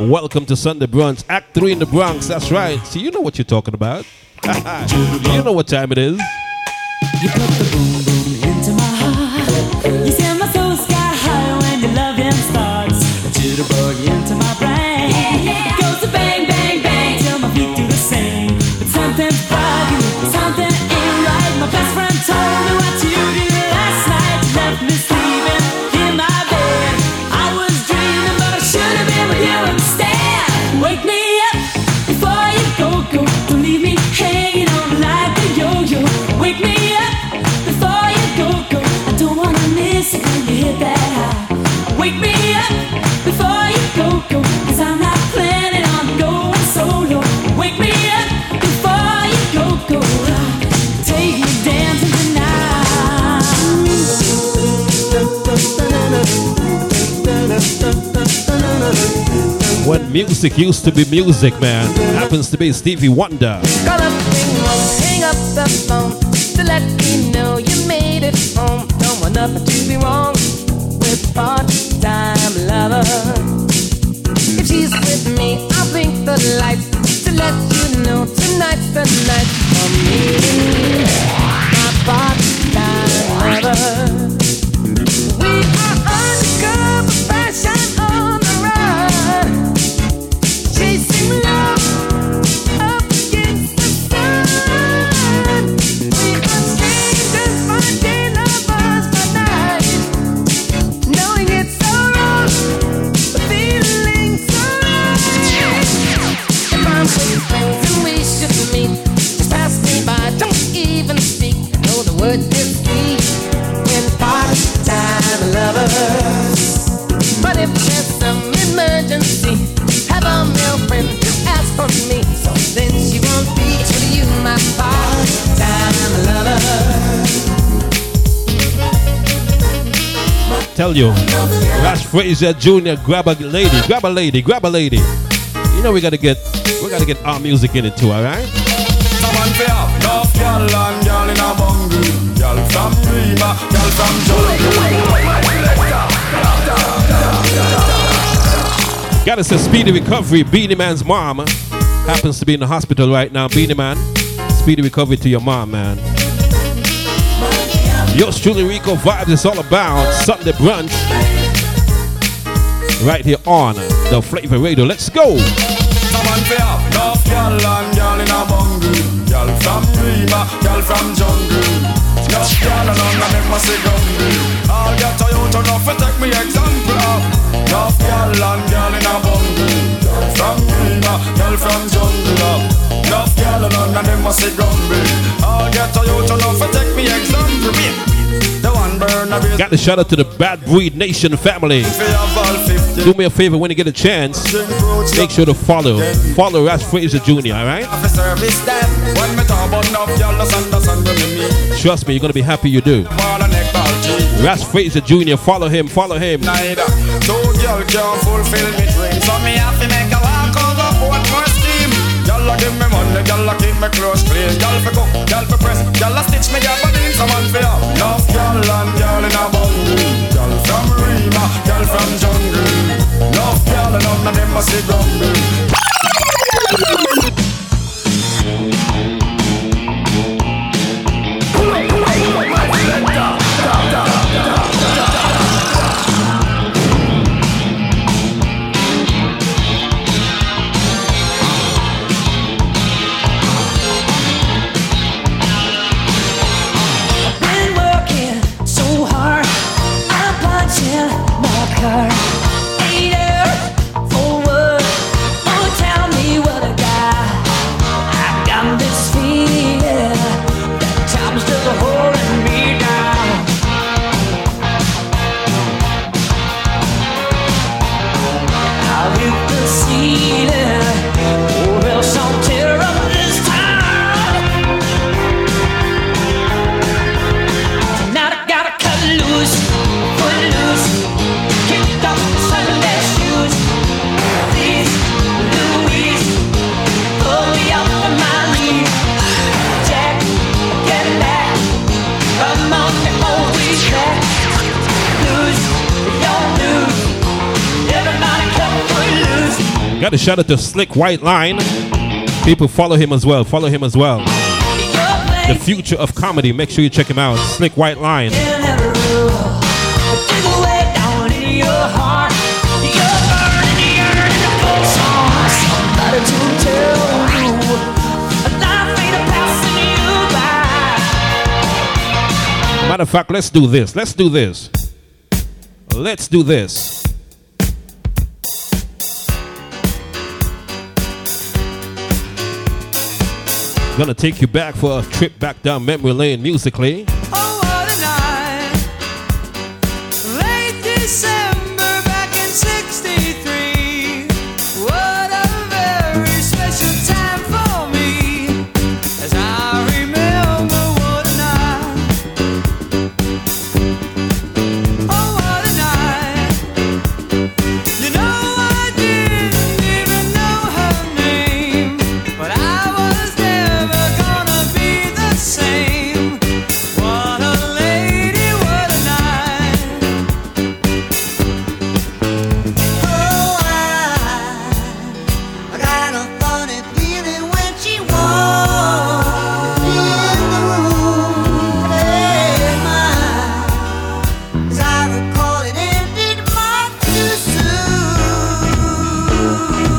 Welcome to Sunday Brunch, Act three in the Bronx, that's right. See, you know what you're talking about. You know what time it is. You put the boom boom into my heart. You send my soul sky high when your loving starts. Jitterbug into my brain. Yeah, yeah. Goes to bang, bang, bang till my feet do the same. But something about you, something ain't right. My best friend told me what you did last night. You left me sleeping in my bed. I was dreaming, but I should have been with you instead. Wake me up before you go, go. Don't leave me hanging on like a yo-yo. Wake me up before you go, go. I don't want to miss it when you hit that high. Wake me up before you go, go. Cause I'm not planning on going solo. Wake me up before you go, go. Take me dancing tonight. When music used to be music, man, happens to be Stevie Wonder. Call up, hang up the phone to let me know you made it home. Don't want nothing to be wrong with part-time lover. If she's with me, I'll blink the lights to let you know tonight's the night for me, my part-time lover. We are undercover, fashion on the run, chasing love up against the sun. We are strangers for day, lovers for night, knowing it's so wrong, but feeling so right. If I'm with friends and we should meet, just pass me by, don't even speak. I know the word is free when part-time lovers. But if there's some emergency, have a male friend to ask for me, so then she won't be to you, my part-time lover. Tell you, Ras Fraser Junior, grab a lady, grab a lady, grab a lady. You know we gotta get, we gotta get our music in it too, all right? Someone pay up, love girl and girl in a bungle, girl from Rima, girl from Jolly. Gotta say speedy recovery, Beanie Man's mom happens to be in the hospital right now. Beanie Man, speedy recovery to your mom, man. Yours truly, Rico Vibes, it's all about Sunday Brunch. Right here on the Flavor Radio, let's go! Someone pay up, love girl and girl in a bungle, girl from Rima, girl from jungle. Love girl along and make me say gungle. I'll get a youth enough to take me example up. Love girl and girl in a bungle, girl from Rima, girl from jungle. Love girl along and make me say gungle. I'll get a youth enough to take me example. Got the shout out to the Bad Breed Nation family. Do me a favor when you get a chance, make sure to follow follow Ras Fraser Junior, alright? Trust me, you're gonna be happy you do. Ras Fraser Junior, follow him, follow him. Y'all give me money, y'all give me clothes, please. Y'all for cook, y'all for press, y'all stitch me, y'all for name, someone for y'all. Love y'all and y'all in a bungle, y'all from Rima, y'all from jungle. Love y'all and all, and them must be grumble. Hey, got to shout out to Slick White Line. People, follow him as well. Follow him as well. The future of comedy. Make sure you check him out. Slick White Line. Matter of fact, let's do this. Let's do this. Let's do this. Gonna take you back for a trip back down memory lane musically. Oh, what a night. Late December back in sixty-three. What a very special time for me. As I remember, what a night. Oh, what a night. You know, I didn't even know her name, but I was same. What a lady, what a night. Oh, I, I got a funny feeling when she walked in the room. Hey, my, as I recall, it ended much too soon. What a night.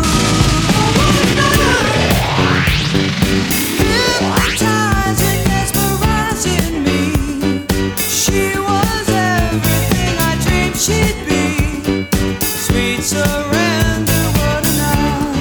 She'd be sweet surrender, what a night.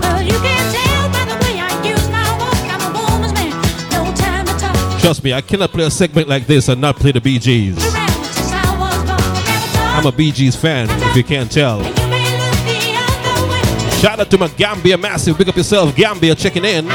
Well, you can tell by the way I use my walk, I'm a woman's man, no time to talk. Trust me, I cannot play a segment like this and not play the Bee Gees. I'm a Bee Gees fan, if you can't tell. Shout out to my Gambia massive. Pick up yourself, Gambia, checking in.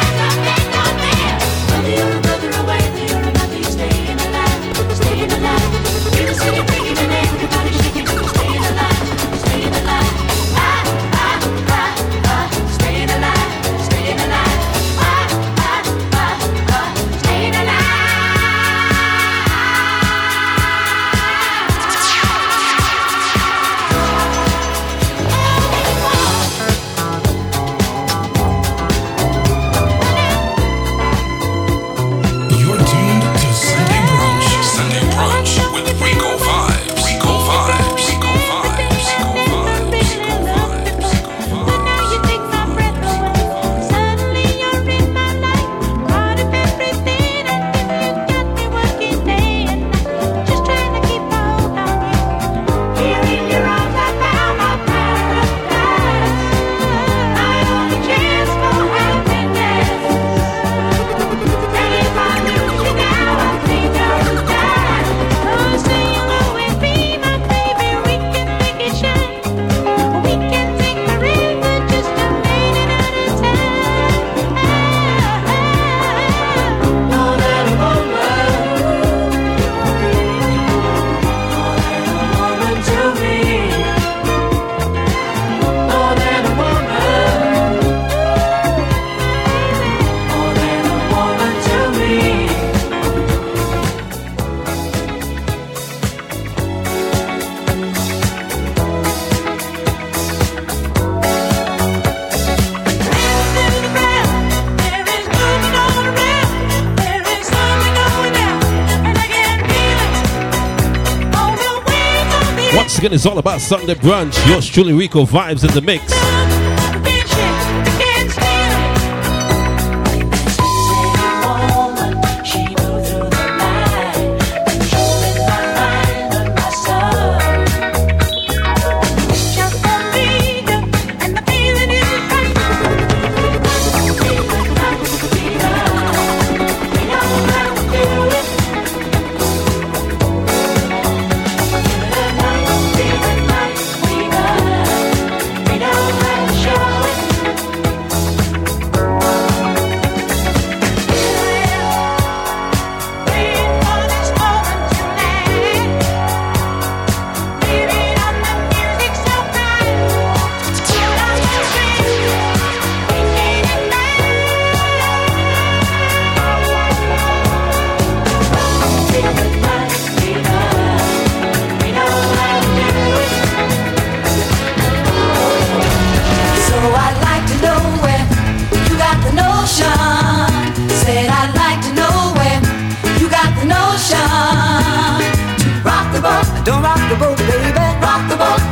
Again, it's all about Sunday brunch. Yours truly, Rico Vibes in the mix.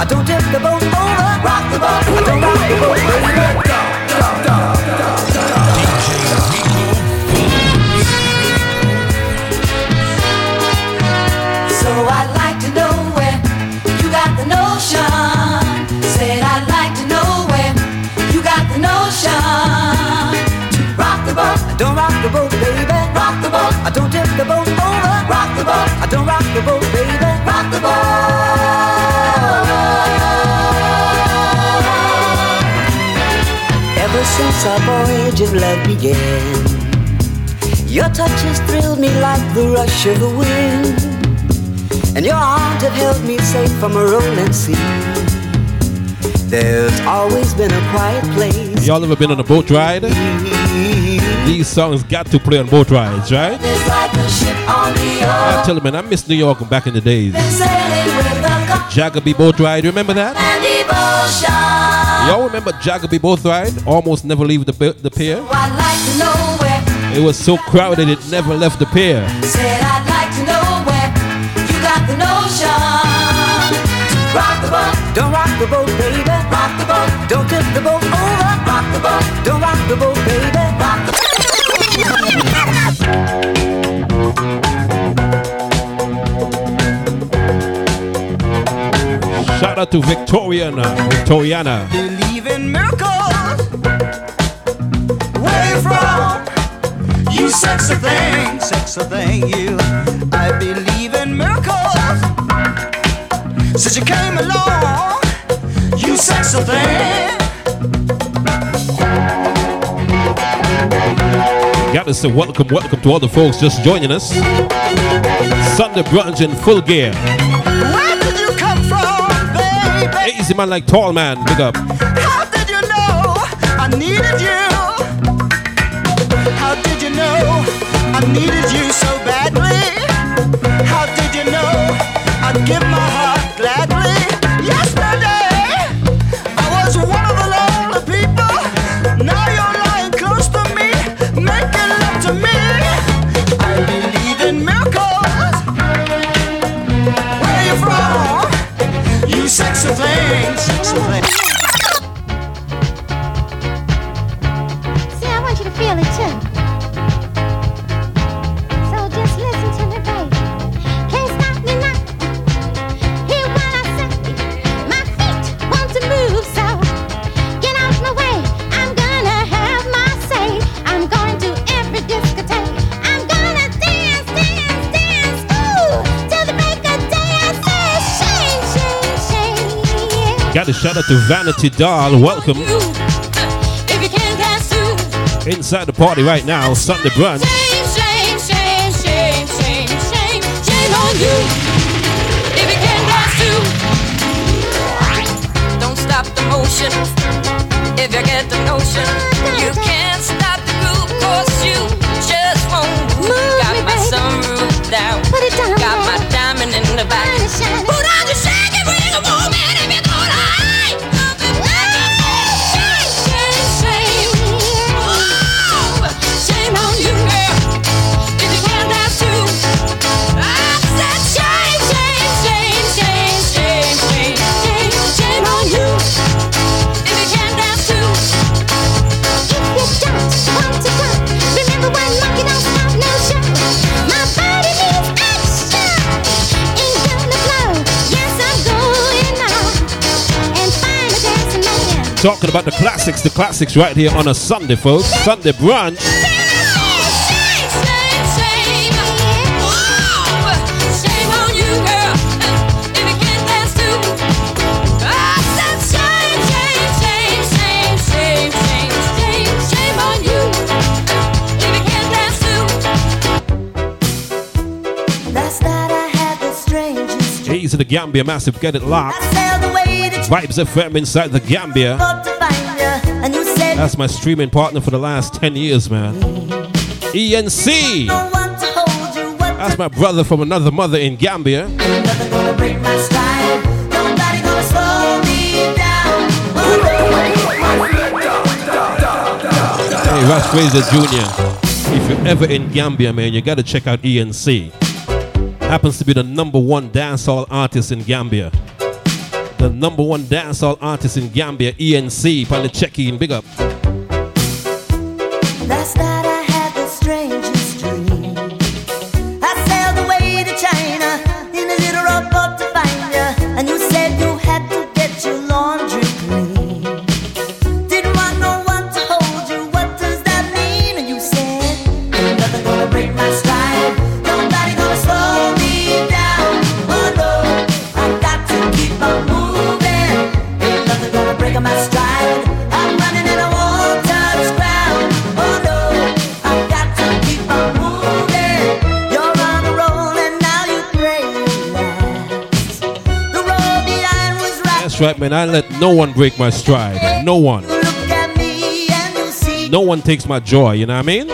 don't tip the boat over. Rock the boat, I don't rock the boat. So I'd like to know where you got the notion. Said I'd like to know where you got the notion. To rock the boat, I don't rock the boat, baby. Rock the boat, I don't tip the boat over. Rock the boat, I don't rock the boat, baby. Rock the boat. Ever since our voyage of love began, your touch has thrilled me like the rush of the wind, and your arms have held me safe from a rolling sea. There's always been a quiet place. Y'all ever been on a boat ride? These songs got to play on boat rides, right? Like a ship on the I tell you, man, I miss New York back in the days. Jacoby boat ride, remember that? Y'all remember Jacoby boat ride? Almost never leave the the pier. So I'd like to know where it was so crowded it never left the pier. Said I'd like to know where you got the notion. Rock the boat, don't rock the boat, baby. Rock the boat, don't tip the boat over. Rock the boat, don't rock the boat, baby. Rock the shout out to Victoriana, Victoriana. Believe in miracles. Where you from? You sex a thing, sex a thing, you. I believe in miracles. Since you came along, you sex a thing. Got to say welcome, welcome to all the folks just joining us. Sunday brunch in full gear. Easy man like tall man, big up. How did you know I needed you? How did you know I needed you so badly? How did you know I'd give my heart gladly? Yesterday, I was one of the lonely people. Now you're lying close to me, making love to me. I believe in miracles. Where are you from? You sex a thing, sex a thing. See, I want you to feel it too. So just listen to me, baby. Can't stop me now. Hear what I say. My feet want to move, so get out my way. I'm gonna have my say. I'm going to every discotheque. I'm gonna dance, dance, dance. Ooh, till the break of day. I say, shake, shake. Got a shout out to Vanity Doll. Welcome. Inside the party right now, Sunday brunch. Don't stop the motion. If you get the notion, you can't stop the group, cause you just won't move. Got my sunroof down. Got my diamond in the back. Put on your shaggy ring, a woman. Talking about the classics, the classics right here on a Sunday, folks. Sunday brunch. Keys of the Gambia, massive, get it locked. Vibes F M inside the Gambia. That's my streaming partner for the last ten years, man. E N C. That's my brother from another mother in Gambia. Hey, Ras Fraser Junior If you're ever in Gambia, man, you gotta check out E N C. Happens to be the number one dancehall artist in Gambia. the number one dancehall artist in Gambia, E N C, for the check-in. Big up. Last night I had the strangest dream. I sailed away to China in a little rowboat to find you, and you said you had to get your laundry clean. Didn't want no one to hold you. What does that mean? And you said, ain't nothing gonna break my stride. Nobody gonna slow me down. Oh no, I got to keep on moving. Ain't nothing gonna break my stride. I'm running and I won't touch ground. Oh no, I got to keep on moving. You're on a roll and now you pray last. The road behind was right. That's right, man. I let no one break my stride. No one. You look at me and you see. No one takes my joy, you know what I mean? Is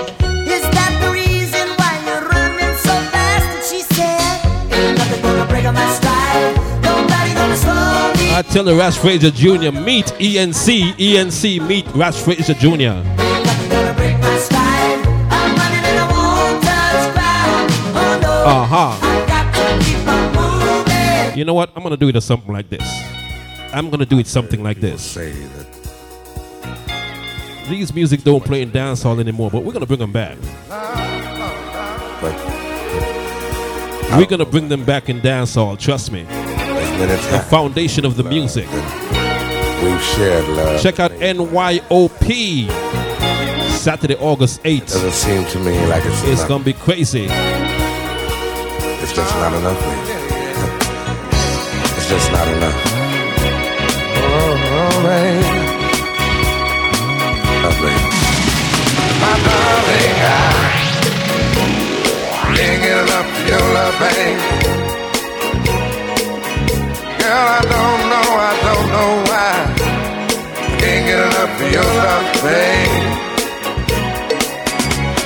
that the reason why you're running so fast? And she said, ain't nothing gonna break my stride. Nobody gonna slow me. I tell the Ras Fraser Junior, meet E N C. E N C, meet Ras Fraser Junior. Uh-huh. You know what? I'm gonna do it or something like this. I'm gonna do it something like this. Say that. These music don't play in dancehall anymore, but we're gonna bring them back. We're gonna bring them back in dancehall. Trust me. The foundation of the music. We've shared love. Check out N Y O P Saturday, August eighth. It doesn't seem to me like it's It's enough. Gonna be crazy. It's just not enough, man. It's just not enough. Oh, baby. Oh, baby. My darling, I can't get enough of your love, baby. Girl, I don't know, I don't know why. I can't get enough of your love, baby.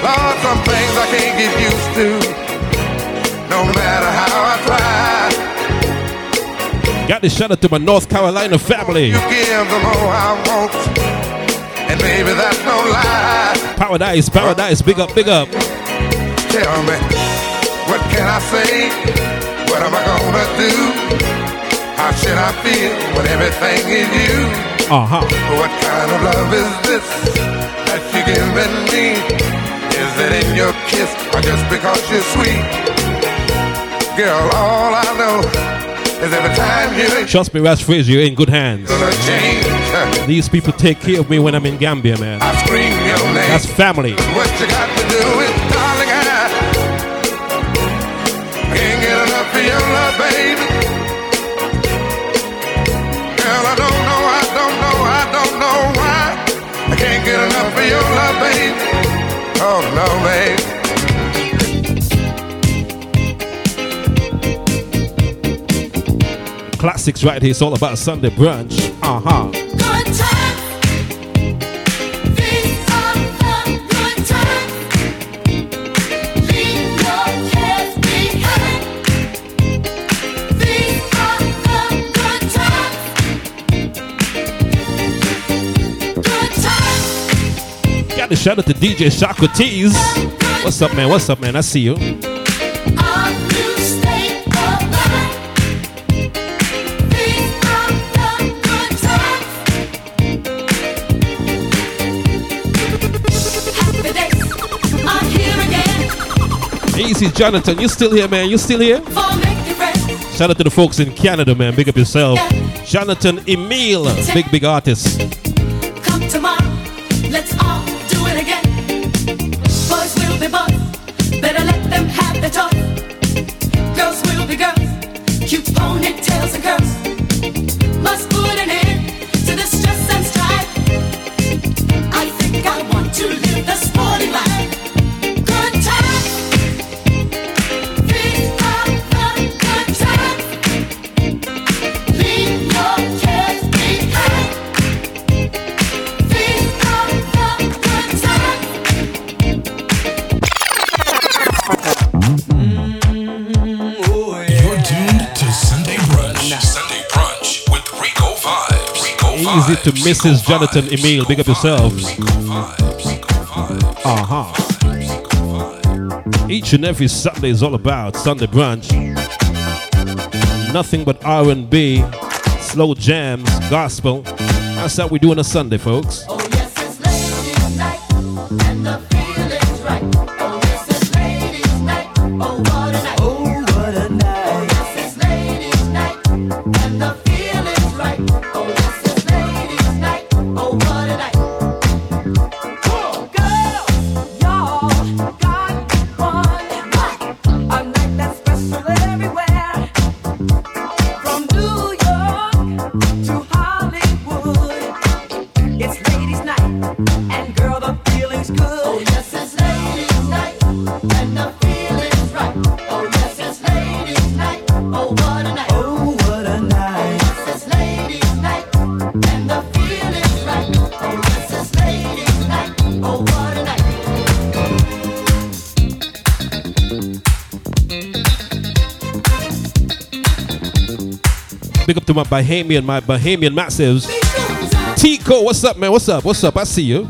Lord, some things I can't get used to. No matter how I try. Got to shout out to my North Carolina family. You give them all I want. And baby, that's no lie. Paradise, paradise, big up, big up. Tell me, what can I say? What am I gonna do? How should I feel when everything is you? Uh-huh. What kind of love is this that you giving me? Is it in your kiss or just because you're sweet? Girl, all I know is every time you... Trust me, Ras Fraser, you're in good hands. These people take care of me when I'm in Gambia, man. I scream your name. That's family. What you got to do is, darling, I can't get enough of your love, baby. Girl, I don't know, I don't know, I don't know why. I can't get enough of your love, baby. Oh, no, baby. Classics right here, it's all about Sunday brunch. Uh-huh. Good times. These are the good times. Leave your cares behind. These are the good times. Good times. Got to shout out to D J Shaka Tees. What's up, man? What's up, man? I see you. Easy, Jonathan, you still here, man? You still here? Shout out to the folks in Canada, man. Big up yourself. Jonathan Emile, big, big artist. Come tomorrow, let's all do it again. Boys will be boys, better let them have their toy. Girls will be girls, cute ponytails and curls. Must put an end to the stress and strife. I think I want to live the sporty life. Easy to Missus Jonathan Emile, big up yourselves. Uh-huh. Each and every Sunday is all about Sunday brunch. Nothing but R and B, slow jams, gospel. That's how we do on a Sunday, folks. Oh yes, it's ladies' night, and the feeling's right. Oh yes, it's ladies' night. Oh what a night. Oh what a night. Oh yes, it's ladies' night, and the feeling's right. Oh yes, it's ladies' night. Oh what a night. Cool. Girls, y'all got one, a night that's special everywhere. From New York to Hollywood, it's ladies' night, and girl, the feeling's good. Oh yes, it's ladies' night, and the feeling's right. Oh yes, it's ladies' night. Oh what a night. Oh what a night. Oh yes, it's ladies' night, and the feeling's right. Oh yes, it's ladies' night. Oh what a night. Big up to my Bahamian, my Bahamian massives. Tico, what's up, man? What's up? What's up? I see you.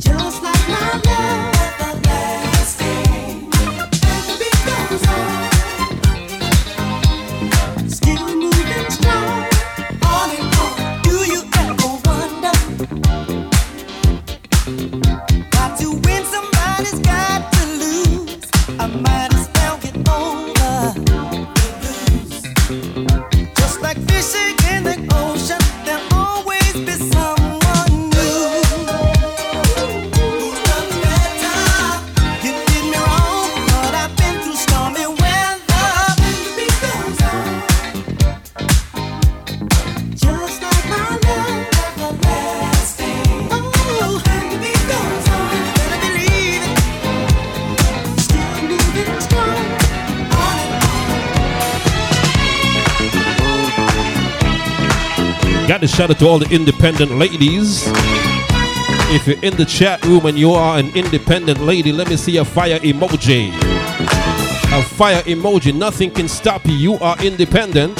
Just like my love, everlasting, because I'm still moving strong, on and on. Do you ever wonder? Got to win, somebody's got to lose. I might as well get over the blues. Just like fishing in the ocean, there'll always be someone new. Who's done better? You did me wrong, but I've been through stormy weather. Because I'm just like my love, everlasting. Oh, because I better believe it. Still moving strong, on and Got to shout out to all the independent ladies. If you're in the chat room and you are an independent lady, let me see a fire emoji. A fire emoji. Nothing can stop you. You are independent.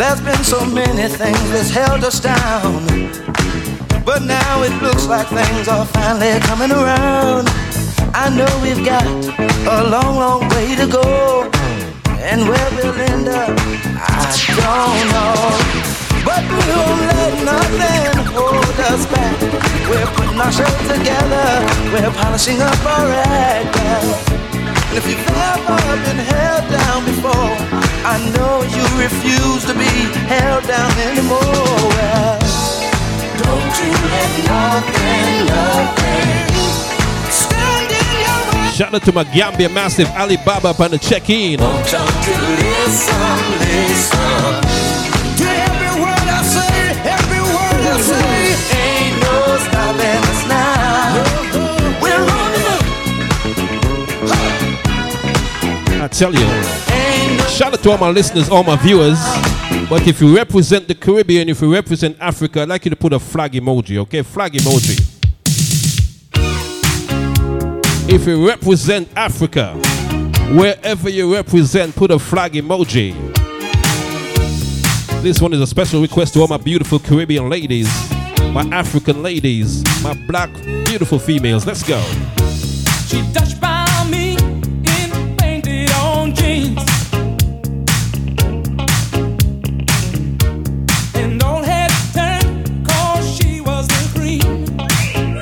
There's been so many things that's held us down, but now it looks like things are finally coming around. I know we've got a long, long way to go, and where we'll end up, I don't know. But we won't let nothing hold us back. We're putting ourselves together, we're polishing up our act. And if you've ever been held down before, I know you refuse to be held down anymore. Well, don't you let nothing, nothing stand in your way. Shout out to my Gambia massive Alibaba upon the check-in. Won't you listen, listen to every word I say, every word I say. Ain't no stopping us now. We're on the move. I tell you. Shout out to all my listeners, all my viewers. But if you represent the Caribbean, if you represent Africa, I'd like you to put a flag emoji, okay? Flag emoji. If you represent Africa, wherever you represent, put a flag emoji. This one is a special request to all my beautiful Caribbean ladies, my African ladies, my black beautiful females. Let's go. She touched by me in painted on jeans. And all had turned, cause she was the cream. In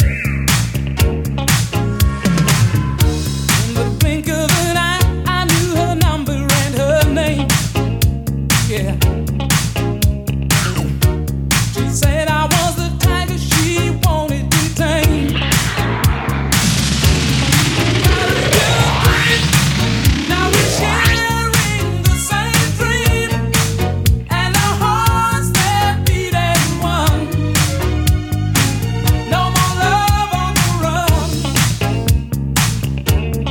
the blink of an eye, I knew her number and her name. Yeah. She said I was the tiger she wanted to tame. Now we sharing the same dream, and our hearts that beat as one. No more love on the run.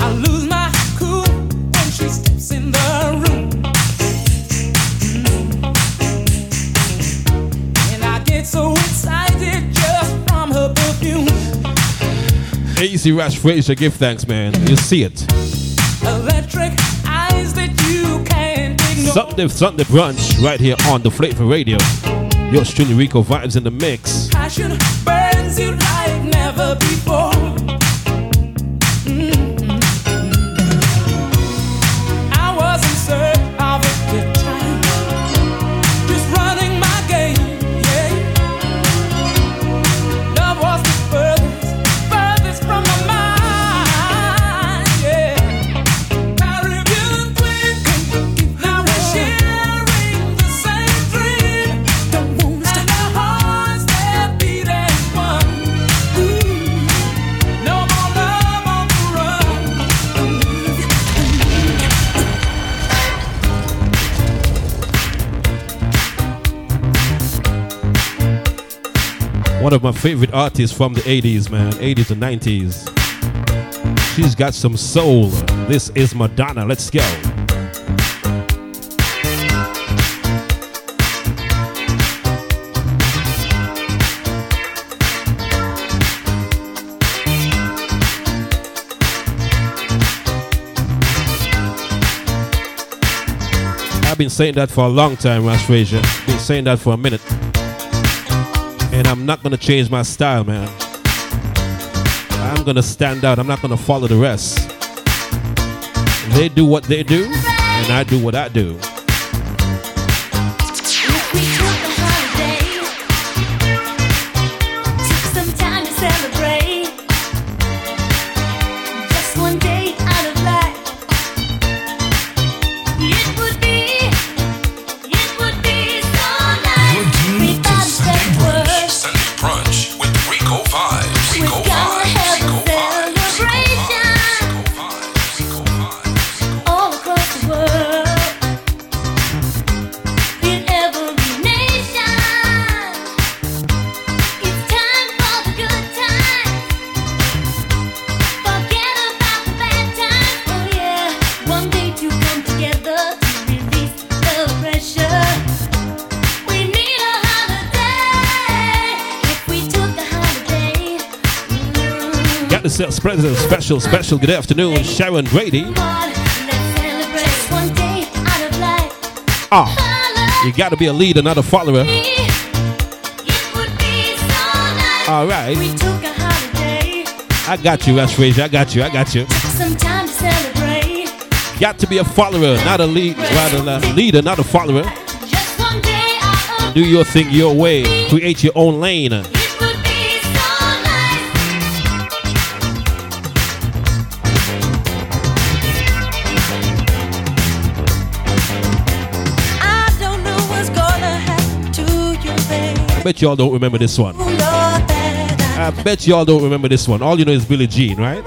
I lose my cool when she steps in the room, and I get so excited just from her perfume. Easy Ras Fraser, give thanks, man. You see it. Electric eyes that you can't Sunday, Sunday Brunch right here on the Flavor Radio. Your streaming Rico Vibes in the mix. Passion burns you like never before. Mm-hmm. I was in search of a good time, just running my game. Yeah. Love was the furthest, furthest from my mind. Yeah. I reviewed quick. Now we're sharing the same dream. The wounds and the hearts that beat as one. Ooh. No more love on the run. One of my favorite artists from the eighties, man, eighties and nineties. She's got some soul. This is Madonna. Let's go. I've been saying that for a long time, Ras Fraser. Been saying that for a minute. And I'm not gonna change my style, man. I'm gonna stand out. I'm not gonna follow the rest. They do what they do, and I do what I do. President, special, special good afternoon, Sharon Brady. Ah, oh, you gotta be a leader, not a follower. All right, I got you, Ras Fraser. I got you. I got you. Got to be a follower, not a lead, rather a leader, not a follower. Do your thing, your way. Create your own lane. I bet y'all don't remember this one. I bet y'all don't remember this one. All you know is Billie Jean, right?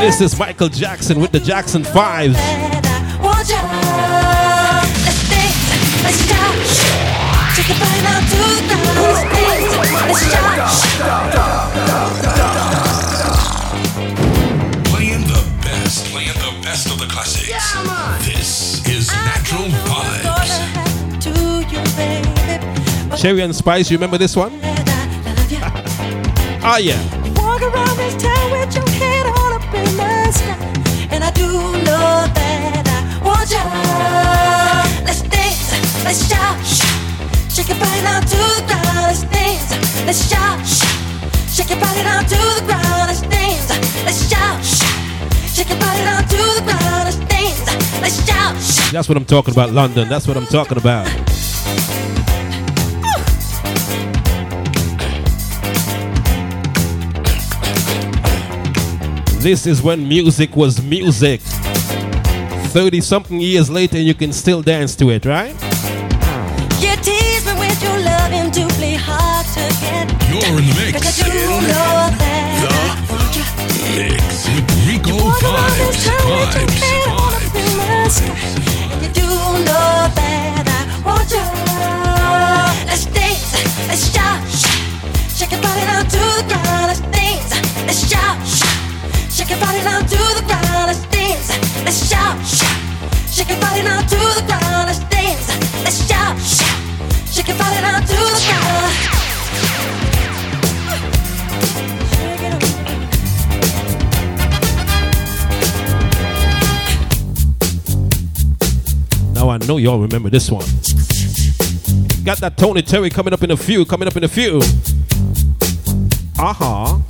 This is Michael Jackson with the Jackson Fives. Playing the best, playing the best of the classics. This is Natural Vibes. Cherry and Spice, you remember this one? Oh yeah. Walk around this town with your head on up in the sky. And I do know that I want you. Let's dance, let's shout. Shake your body down to the ground. Let's dance, let's shout. Shake your body down to the ground. Let's dance, let's shout. Shake your body down to the ground. Let's dance, let's shout. That's what I'm talking about, London. That's what I'm talking about. This is when music was music. thirty-something years later, you can still dance to it, right? You tease me with your love and duly hard to get. You're in the mix. Because you know that the mix with Rico Vibes. Vibes. You do know that I want you. Let's dance, let's shout. Shake your body down to the ground. Let's dance, let's shout. Shake your body down to the ground, let's dance, let's shout, shout. Shake your body down to the ground, let's dance, let's shout, shout. Shake your body down to the ground. I know y'all remember this one. Got that Tony Terry coming up in a few, coming up in a few. Uh-huh.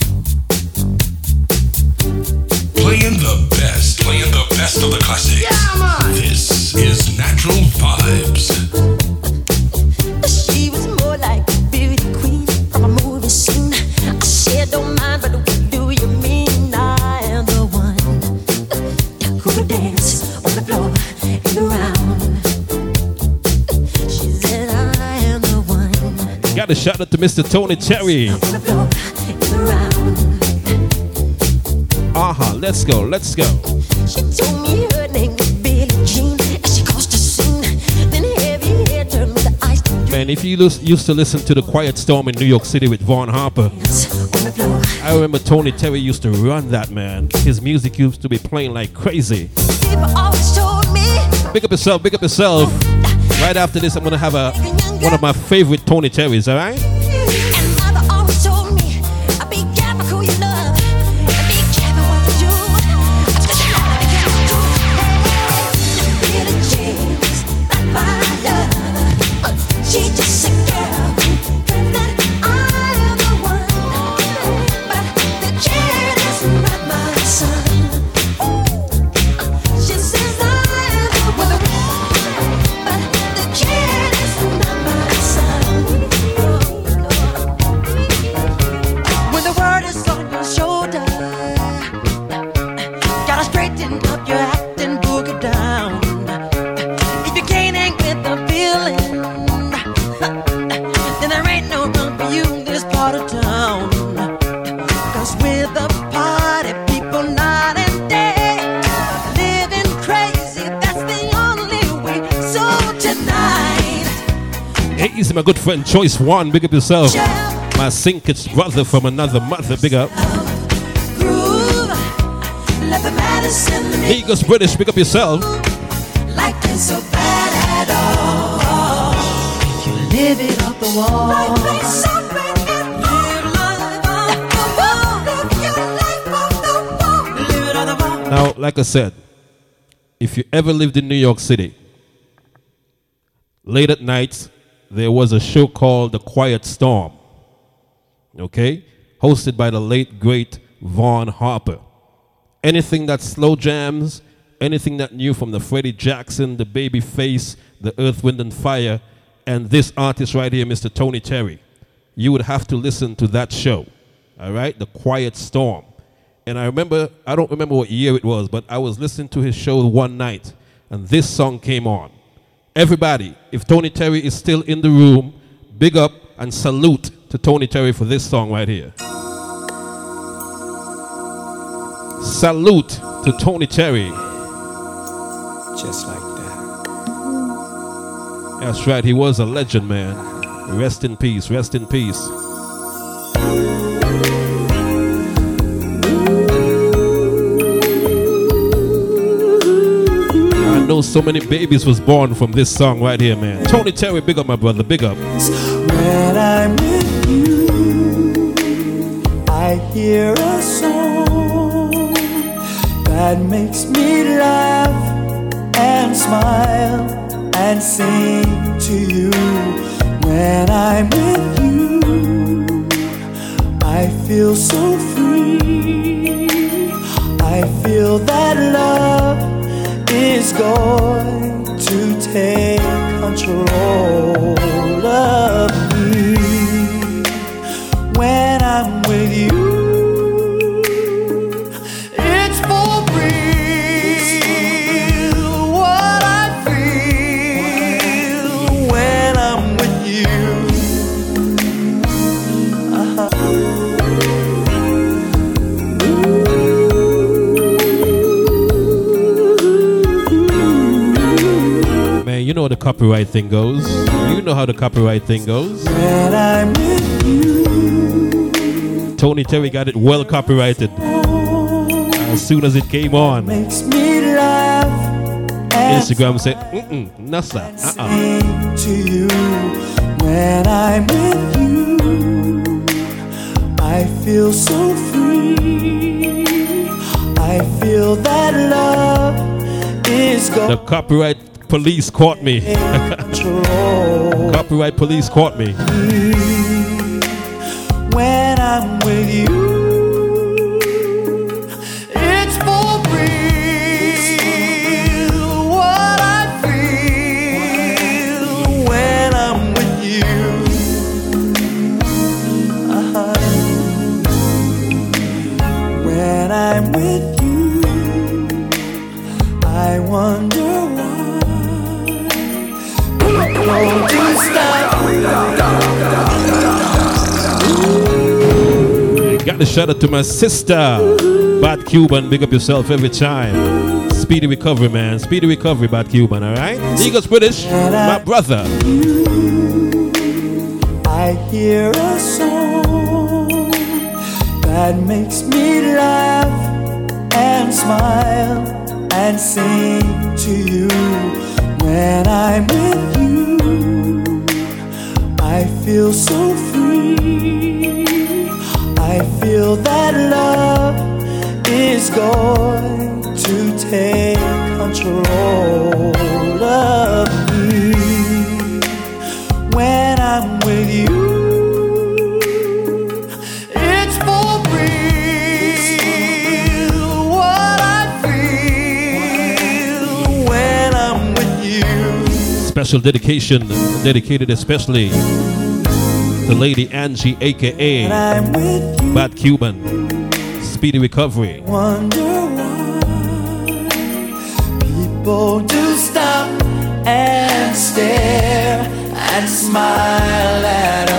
Playing the best, playing the best of the classics. Yeah, man. This is Natural Vibes. She was more like a beauty queen from a movie scene. I said, don't mind, but what do you mean? I am the one who would dance on the floor and around. She said, I am the one. Got a shout out to Mister Tony Terry. On the floor and around. Uh-huh, let's go, let's go. She told me her name was Billie Jean, and she caused a scene. Then heavy hair turned with the ice. Man, if you lus- used to listen to The Quiet Storm in New York City with Vaughn Harper, I remember Tony Terry used to run that, man. His music used to be playing like crazy. People always told me. Big up yourself, big up yourself. Right after this, I'm gonna have a one of my favorite Tony Terrys, alright? My good friend Choice One, big up yourself. My Sinkage brother from another mother, big up. Negus British, big up yourself. Life ain't so bad at all. If you live it up the wall. Life ain't so bad at all. Live it up the wall. Now, like I said, if you ever lived in New York City, late at night, there was a show called The Quiet Storm, okay, hosted by the late, great Vaughn Harper. Anything that slow jams, anything that new from the Freddie Jackson, the Babyface, the Earth, Wind and Fire, and this artist right here, Mister Tony Terry, you would have to listen to that show, all right, The Quiet Storm. And I remember, I don't remember what year it was, but I was listening to his show one night, and this song came on. Everybody, if Tony Terry is still in the room, big up and salute to Tony Terry for this song right here. Salute to Tony Terry. Just like that. That's right, he was a legend, man. Rest in peace, rest in peace. So many babies was born from this song right here, man. Tony Terry, big up, my brother, big up. When I'm with you, I hear a song that makes me laugh and smile and sing to you. When I'm with you, I feel so free. I feel that love is going to take control of me. When I'm with you, it's for real what I feel when I'm with you. Uh-huh. You know how the copyright thing goes. You know how the copyright thing goes. When I'm with you, Tony Terry got it well copyrighted. As soon as it came on, makes me laugh. Instagram said, mm-mm, nasa, uh-uh. To you, when I'm with you, I feel so free. I feel that love is gone. The copyright police caught me. Copyright police caught me. When I'm with you, it's for real. What I feel when I'm with you, uh-huh. When I'm with you, I wonder why people won't stop. Got the shout out to my sister, Bad Cuban. Big up yourself every time. Speedy recovery, man. Speedy recovery, Bad Cuban. All right, Negus British, my brother. You, I hear a song that makes me laugh and smile and sing to you. When I'm with you, I feel so free. I feel that love is going to take control of me. When I'm with you, special dedication dedicated especially to Lady Angie, aka Bad Cuban. Speedy recovery. Wonder why people do stop and stare and smile at us.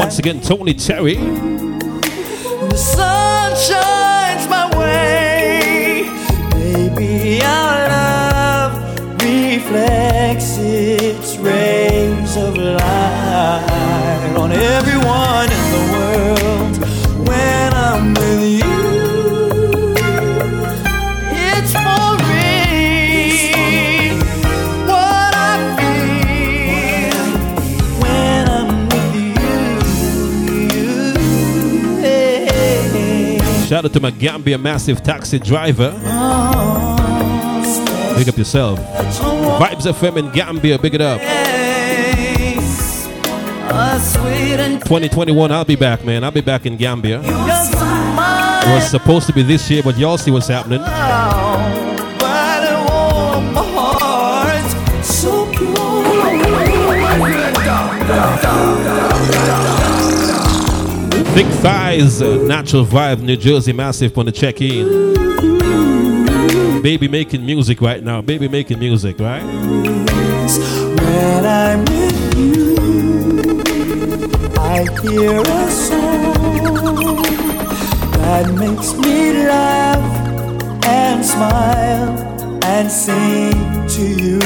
Once again, Tony Terry. The sun shines my way. Baby, our love reflects its rays of light on everyone in the world. When I'm with you, it's for real. What I feel when I'm with you, hey. Shout out to my Gambia massive taxi driver. Oh. Big up yourself. Vibes F M in Gambia, big it up. twenty twenty-one, I'll be back, man. I'll be back in Gambia. It was supposed to be this year, but y'all see what's happening. Thick Thighs Natural Vibe, New Jersey massive on the check-in. Baby making music right now. Baby making music, right? When I'm with you, I hear a song that makes me laugh and smile and sing to you.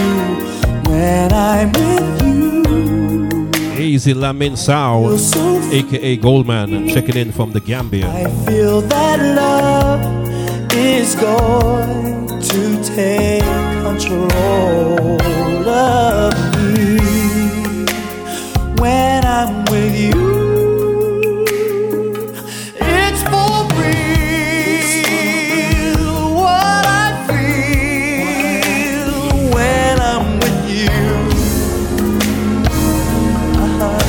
When I'm with you, Easy Lamin Sao, so aka Goldman, checking in from the Gambia. I feel that love is going to take control of me. When I'm with you, it's for real. What I feel when I'm with you, uh-huh.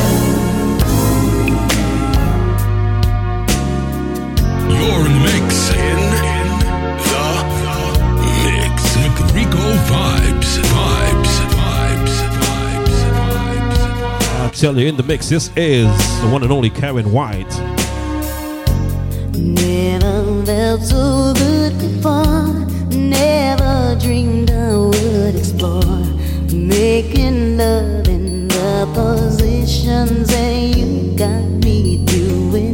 You're in the mix in Vibes, vibes, vibes, vibes, vibes. I'll tell you, in the mix, this is the one and only Karen White. Never felt so good before. Never dreamed I would explore. Making love in the positions that you got me doing.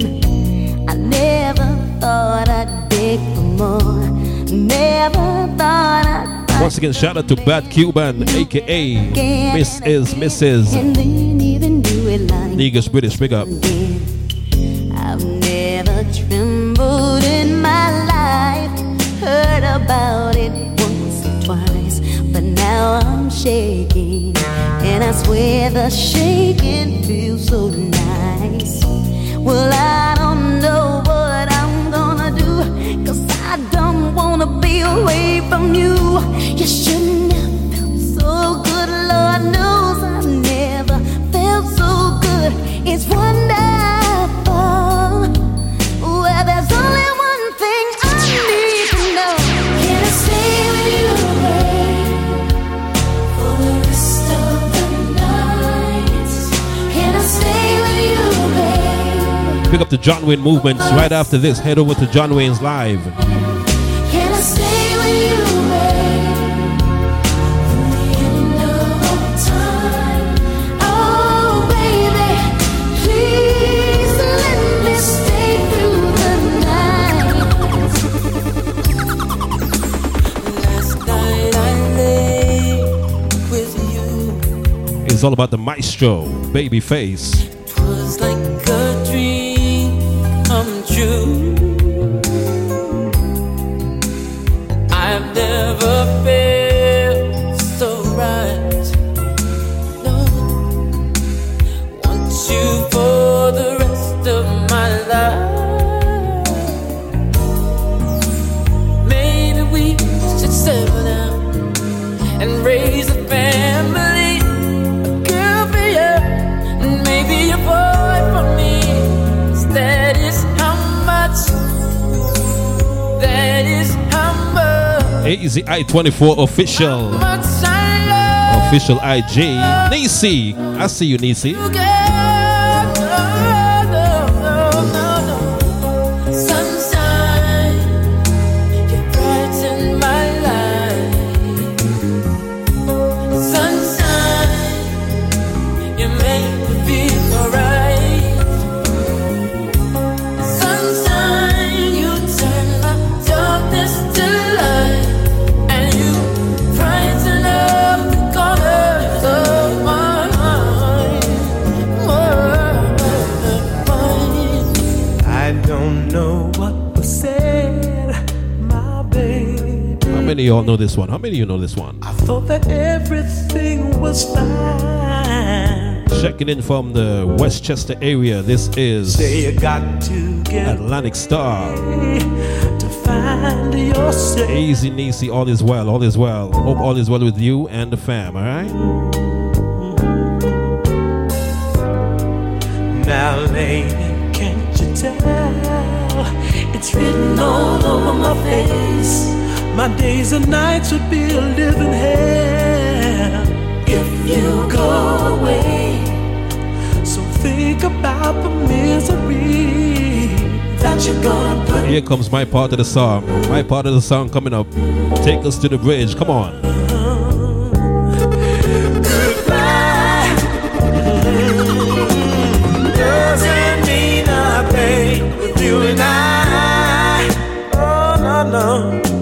I never thought I'd beg for more. Never thought I'd. Once again, shout out to Bad Cuban, aka Missus Missus Negus British, big up. I've never trembled in my life, heard about it once or twice, but now I'm shaking, and I swear the shaking feels so nice. Well, I don't know what I'm gonna do, 'cause I don't wanna be away from you. You shouldn't have Pick up the John Wayne Movements. Right after this, head over to John Wayne's Live. Can I stay with you, babe? For the end of time. Oh, baby, please let me stay through the night. Last night I lay with you. It's all about the maestro, Babyface. It was like a dream. I've never felt so right. No, want you for the rest of my life. Maybe we should settle down and raise a family. A girl for you, and maybe a boy for me. That is That is humble. Easy I twenty-four official. I official I G. Nisi. I see you, Nisi. You got, no, no, no, no. Sunshine, you brighten my life. Sunshine, you make me feel alright. How many of y'all know this one? How many of you know this one? I thought that everything was fine. Checking in from the Westchester area, this is Say you got to get Atlantic Star. To find yourself. Easy Niecy, all is well, all is well. Hope all is well with you and the fam, alright? Now, lady, can't you tell? It's written all over my face. My days and nights would be a living hell if you go away. So think about the misery that you're gonna put. Here comes my part of the song. My part of the song coming up. Take us to the bridge. Come on. Goodbye. Doesn't mean nothing with you and I. Oh no, no.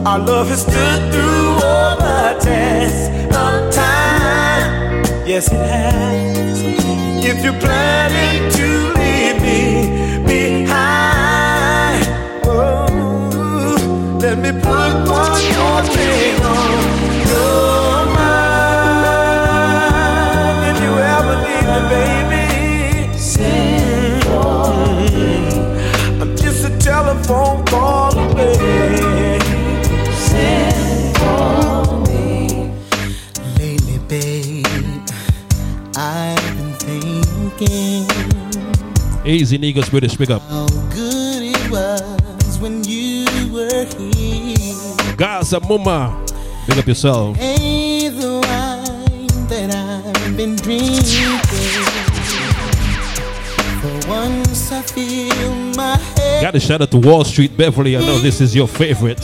Our love has stood through all the tests of time. Yes, it has. If you're planning to leave me behind, oh, let me put one more thing on your mind. If you ever leave me, baby, send mm-hmm. I'm just a telephone call away. For me. Lately, babe, I've been thinking. Easy Negus British, pick up. How good it was when you were here. Gaza Mama, pick up yourself. Hey, the wine that I've been drinking. For once, I feel my head. Got a shout out to Wall Street, Beverly. I know this is your favorite.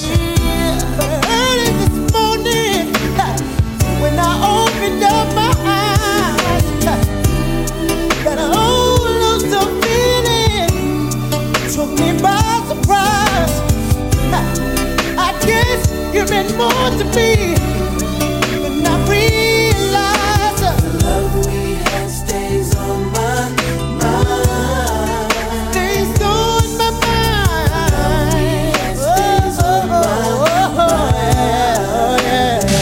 More to me when I realize the love we had stays on my mind. Stays on my mind. Oh yeah.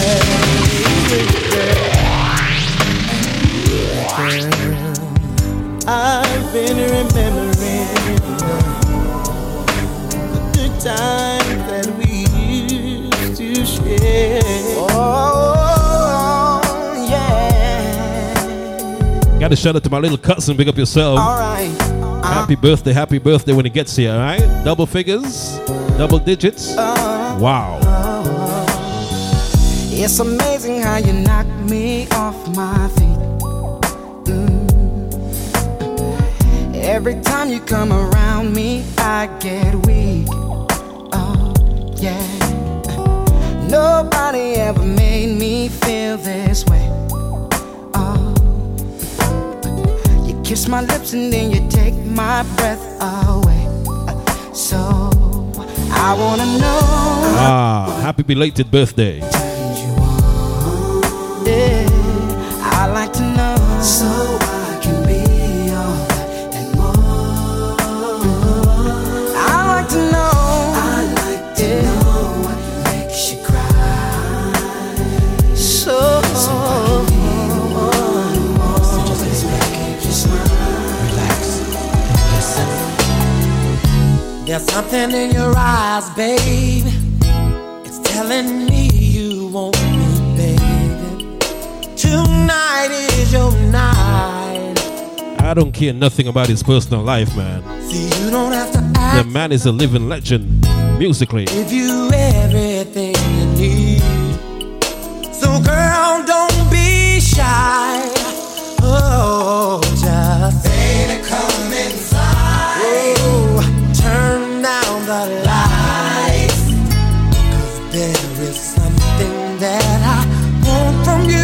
I've been remembering the good times that we. Yeah. Oh. to shout out to my little cousin. Big up yourself. All right. Happy birthday, happy birthday when it gets here, all right? Double figures, double digits. Uh, wow. It's amazing how you knock me off my feet. Mm. Every time you come around me, I get weak. Oh, yeah. Nobody ever made me feel this way. Oh, you kiss my lips and then you take my breath away. So I wanna know. Ah, happy belated birthday. Yeah, I like to know. So I can be all that and more. I like to know. I like to yeah. know what makes you cry. So, so I can be the one who always makes you smile. Relax and listen. There's something in your eyes, babe. It's telling me you won't. Tonight is your night. I don't care nothing about his personal life, man. See, you don't have to ask. The man is a living legend, musically. Give you everything you need. So, girl, don't be shy. Oh, just say to come inside. Oh, turn down the lights. Cause there is something that I want from you.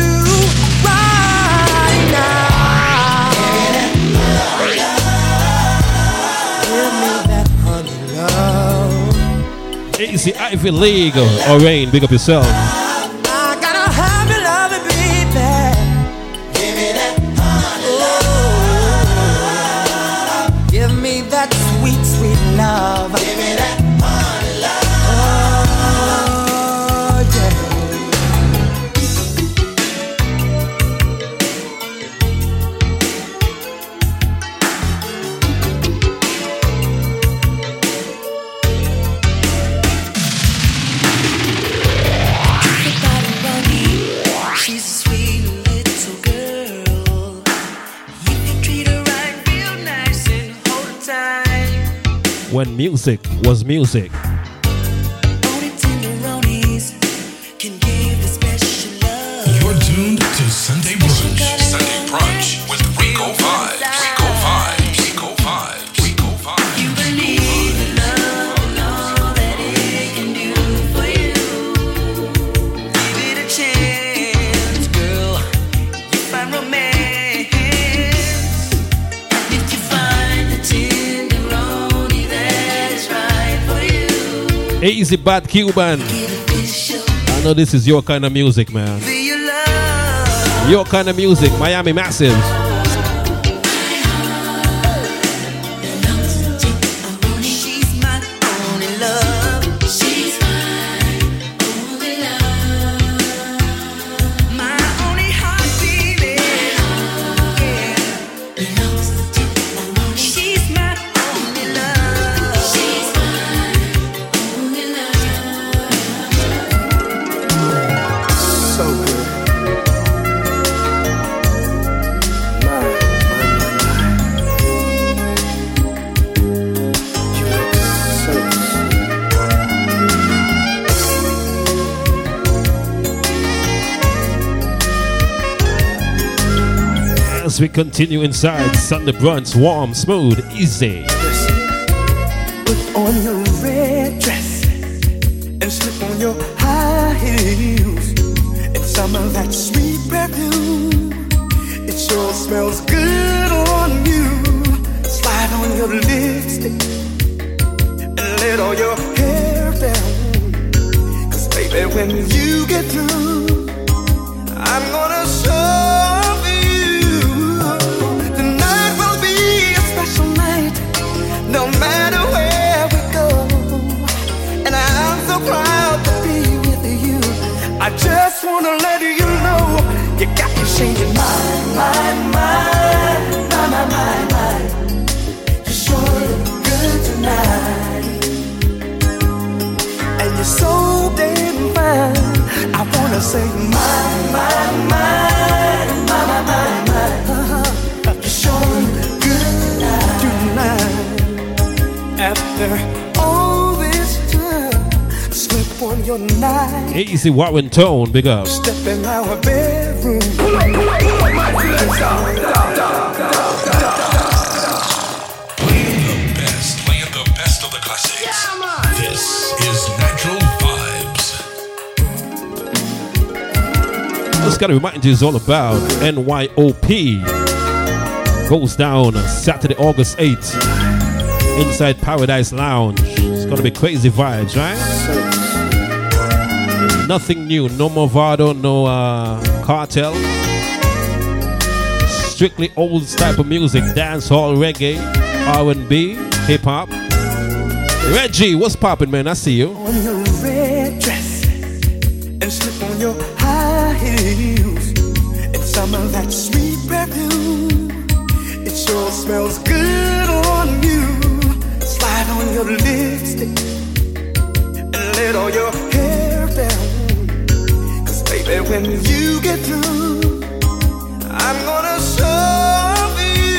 It's the Ivy League Orain. Big up yourself. I got a happy loving baby. Give me that honey love. Give me that sweet, sweet love. Give me that honey when music was music. Only tenderonis can give the special love. You're tuned to Sunday Brunch. Sunday Brunch with Rico Vibes. Rico Vibes. Rico Vibes. Rico Vibes. You believe in love, all that it can do for you. Give it a chance, girl. You find romance. And if you find the tears. Easy Bad Cuban. I know this is your kind of music, man. Your kind of music, Miami Massives. We continue inside Sunday Brunch, warm, smooth, easy. Put on your red dress and slip on your high heels. It's summer like sweet perfume. It sure smells good on you. Slide on your lipstick and let all your hair down. Cause baby, when you get through, I'm gonna show. No matter where we go, and I'm so proud to be with you. I just wanna let you know you got me changing my mind, my my my my my. You sure look good tonight, and you're so damn fine. I wanna say my my my my my my my. Uh-huh. Easy Warren Tone, big up. Step in our bedroom. Playing the best, playing the best of the classics. Yeah, this is Natural Vibes. Just gotta remind you, it's all about N Y O P. Goes down Saturday, August eighth, inside Paradise Lounge. It's gonna be crazy vibes, right? Nothing new, no Movado, no uh, cartel. Strictly old type of music, dancehall, reggae, R and B, hip hop. Reggie, what's poppin', man? I see you. On your red dress and slip on your high heels. It's summer that sweet perfume. It sure smells good on you. Slide on your lipstick and let all your hair down. Baby, when you get through, I'm gonna serve you.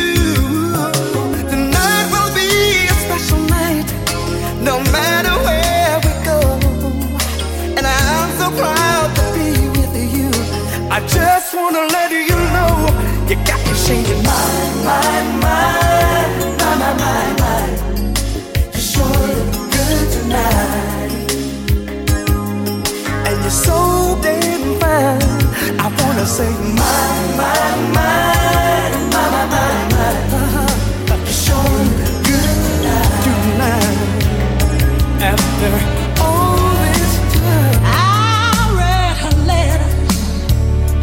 Tonight will be a special night, no matter where we go. And I'm so proud to be with you. I just wanna let you know, you got me changing my, my, my, my, my, my, my. You sure look good tonight, and you're so damn. I wanna say my, my, my, my, my, my, my. Uh-huh. Showing good tonight. Tonight. After all this time, I read her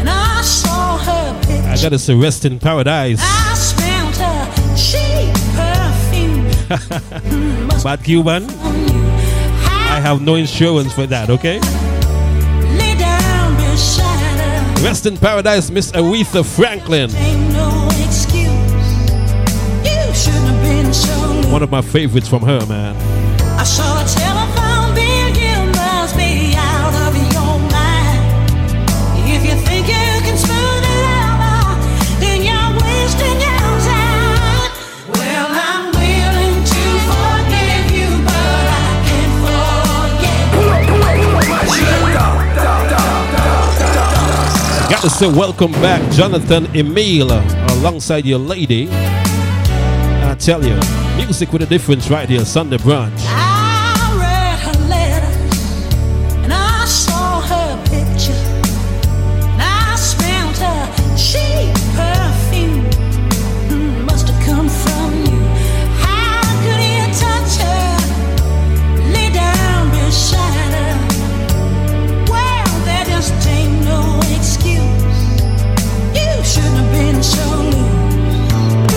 letter and I saw her picture. I gotta say, rest in paradise. I smelled her cheap perfume. Bad Cuban. I have no insurance for that. Okay. Rest in paradise, Miss Aretha Franklin. No you so one of my favorites from her, man. I saw a telephone bill, you must be out of your mind. If you think you can smooth it out, then you're wasting your time. Well, I'm willing to forgive you, but I can't forget you. Got to say welcome back, Jonathan Emile, alongside your lady. I tell you, music with a difference right here, Sunday Brunch. I read her letter and I saw her picture and I smelled her cheap perfume. Must have come from you. How could you touch her? Lay down beside her. Well, there just ain't no excuse. Shouldn't have been so loose.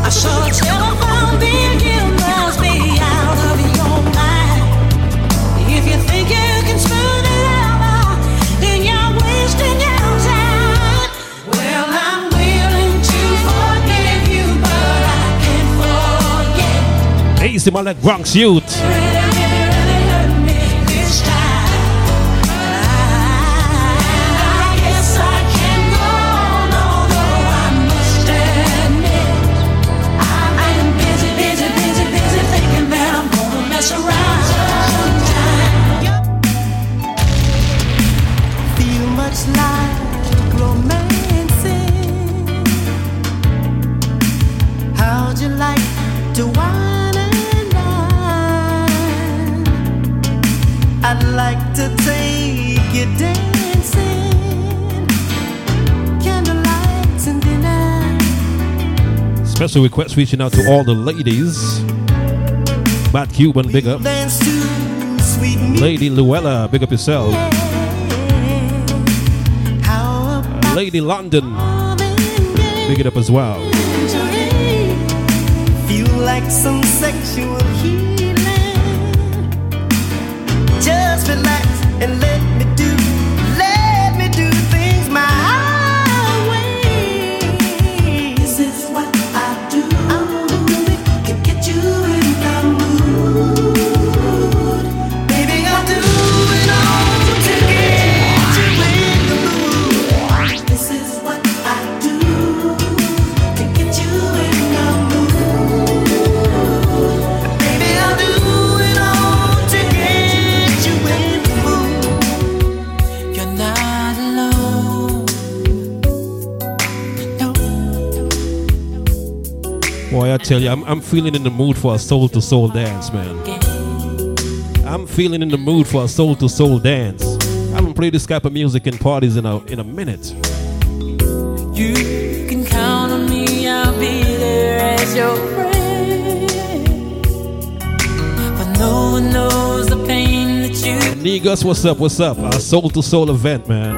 I saw a telephone bill, you must be out of your mind. If you think you can smooth it out, then you're wasting your time. Well, I'm willing to forgive you, but I can't forget. Hey, see my like Bronx youth. Special requests reaching out to all the ladies. Matt Cuban, big up. Lady Luella, big up yourself. Uh, Lady London, big it up as well. Feel like some sexual healing. Just relax and let me do, let me do things my. tell you, I'm, I'm feeling in the mood for a soul-to-soul dance, man. I'm feeling in the mood for a soul-to-soul dance. I haven't played this type of music in parties in a in a minute. You can count on me, I'll be there as your friend. But no one knows the pain that you... Negus, what's up, what's up? Our soul-to-soul event, man.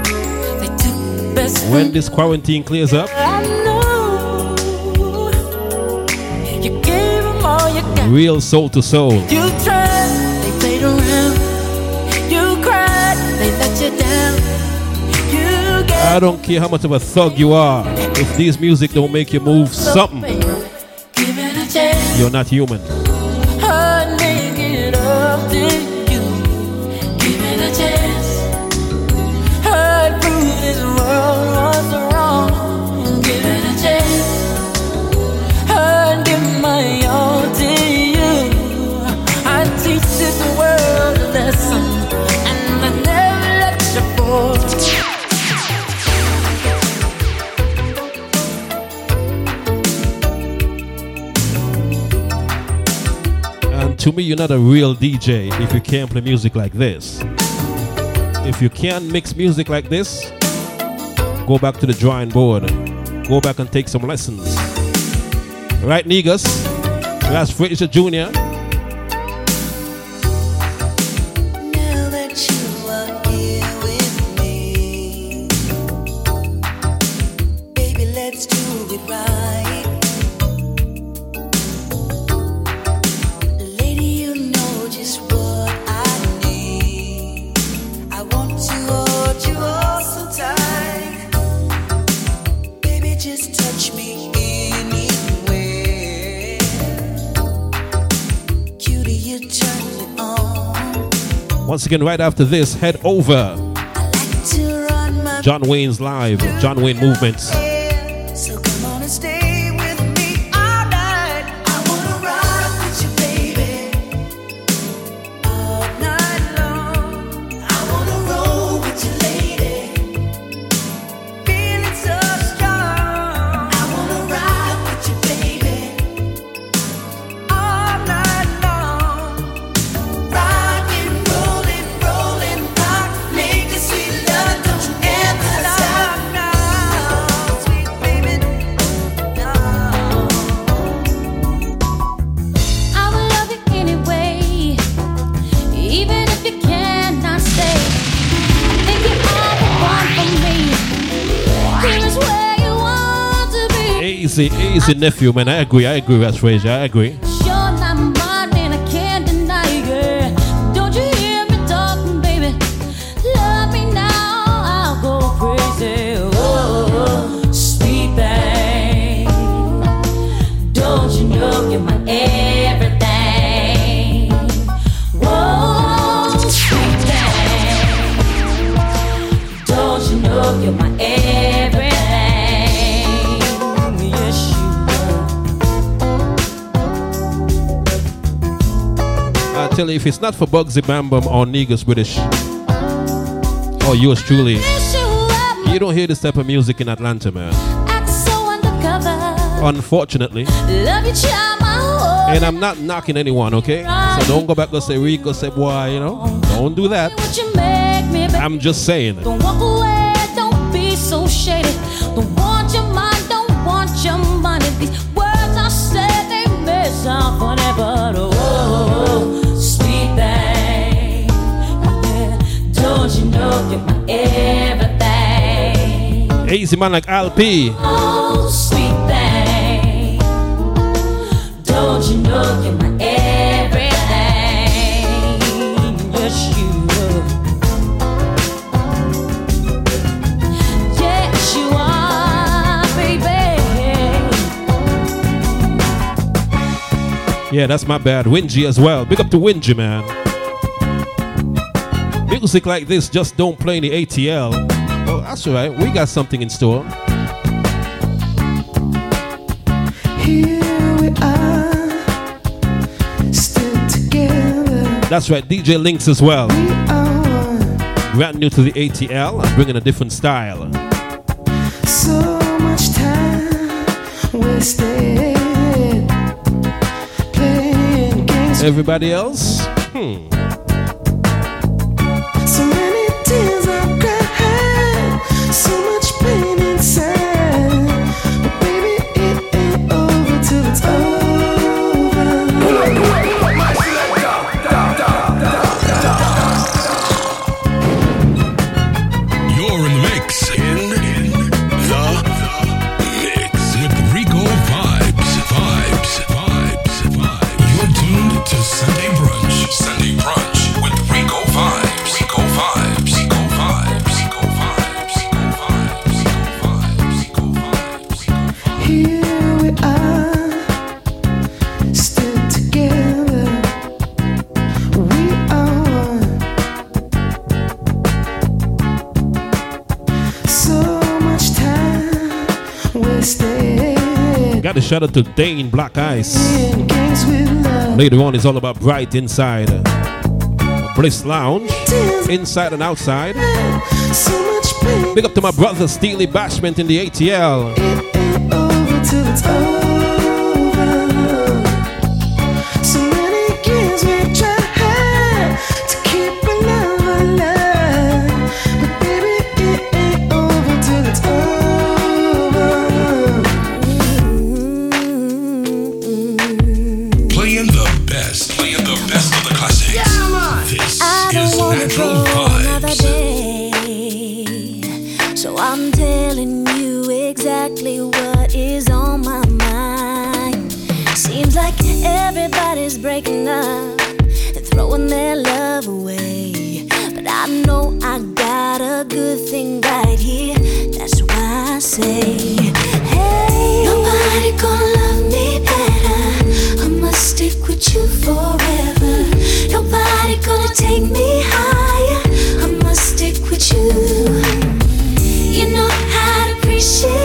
When this quarantine clears up, real soul to soul. You tried, they played around. You cried, they let you down. You get... I don't care how much of a thug you are. If these music don't make you move something, give it a chance. You're not human. I'll make it up to you. Give it a chance. I'll prove this world was wrong. Give it a chance. I'll give my all. And to me, you're not a real D J if you can't play music like this. If you can't mix music like this, go back to the drawing board. Go back and take some lessons. Right, Negus? Ras Fraser Junior Once again, right after this, head over John Wayne's Live, John Wayne Movements. Easy, nephew, man. I agree. I agree, Ras Fraser. I agree. You're not mine, man. I can't deny you. Don't you hear me talking, baby? Love me now, I'll go crazy. Oh, sweet babe, don't you know you're my everything? Oh, sweet babe, don't you know you're my everything? Tell you, if it's not for Bugsy Bambam or Negus British or yours truly, you don't hear this type of music in Atlanta, man. Unfortunately. And I'm not knocking anyone, okay? So don't go back and say Rico, say boy, you know? Don't do that. I'm just saying. Don't walk away, don't be so shady. Don't want your mind, don't want your money. These words I say, they miss out forever. Oh, babe, yeah. Don't you know you're my everything? Easy man like L P. Oh, sweet thing, don't you know you're my everything? Yes, you are. Yes, you are, baby. Yeah, that's my bad. Wingy as well. Big up to Wingy, man. Music like this just don't play in the A T L. Oh, that's all right. We got something in store. Here we are, still together. That's right. D J Lynx as well. We are brand new to the A T L. I'm bringing a different style. So much time wasted. Everybody else? Hmm. So many tears I've cried, so much pain inside. But baby, it ain't over till it's over. You're in the mix. In, in the mix with Rico Vibes, Vibes, Vibes, Vibes. You're tuned to Sunday Brunch. Sunday Brunch with Rico Vibes. Got a shout out to Dane Black Ice. Later on, it's all about Bright Inside. Bliss Lounge, inside and outside. Big up to my brother Steely Bashment in the A T L. It ain't over till it's over. So many years we tried to keep our love alive, but baby, it ain't over till it's over. Natural vibes. So I'm telling you exactly what is on my mind. Seems like everybody's breaking up and throwing their love away. But I know I got a good thing right here. That's why I say, hey, nobody gonna love me better. I must stick with you forever. Nobody gonna take me higher. I must stick with you. You know how to appreciate me.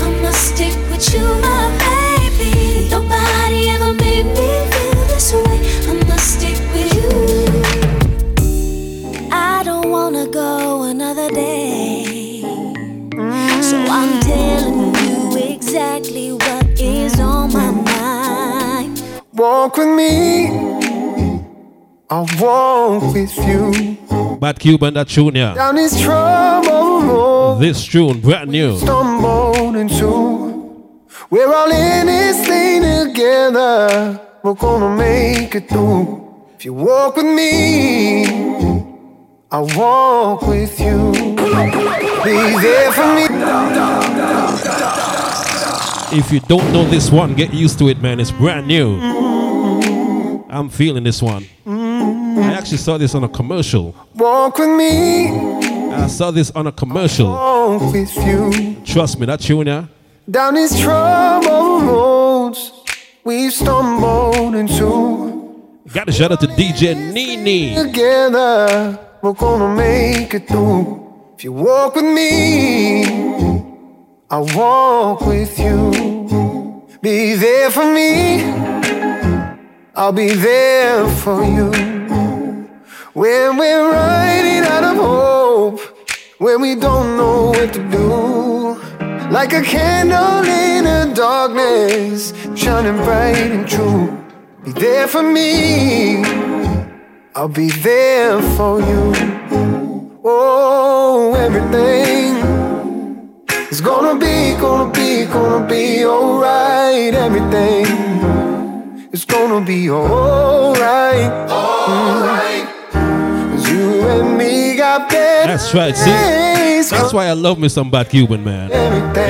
I must stick with you, my baby. Nobody ever made me feel this way. I must stick with you. I don't wanna go another day. So I'm telling you exactly what is on my mind. Walk with me. I walk with you. Bad Cuban, that tune, yeah. Down this trouble. This tune, brand new. Stumbled into. We're all in this thing together. We're gonna make it through. If you walk with me, I walk with you. Be there for me. If you don't know this one, get used to it, man. It's brand new. Mm-hmm. I'm feeling this one. I actually saw this on a commercial. Walk with me. I saw this on a commercial. Walk with you. Trust me, that tune. Down these troubled roads, we stumbled into. Got a shout out to D J Nini. Together, we're gonna make it through. If you walk with me, I walk with you. Be there for me. I'll be there for you. When we're running out of hope, when we don't know what to do, like a candle in the darkness, shining bright and true. Be there for me, I'll be there for you. Oh, everything is gonna be, gonna be, gonna be alright. Everything is gonna be alright. Alright. Mm. That's right, see? That's why I love me some Bad Cuban, man.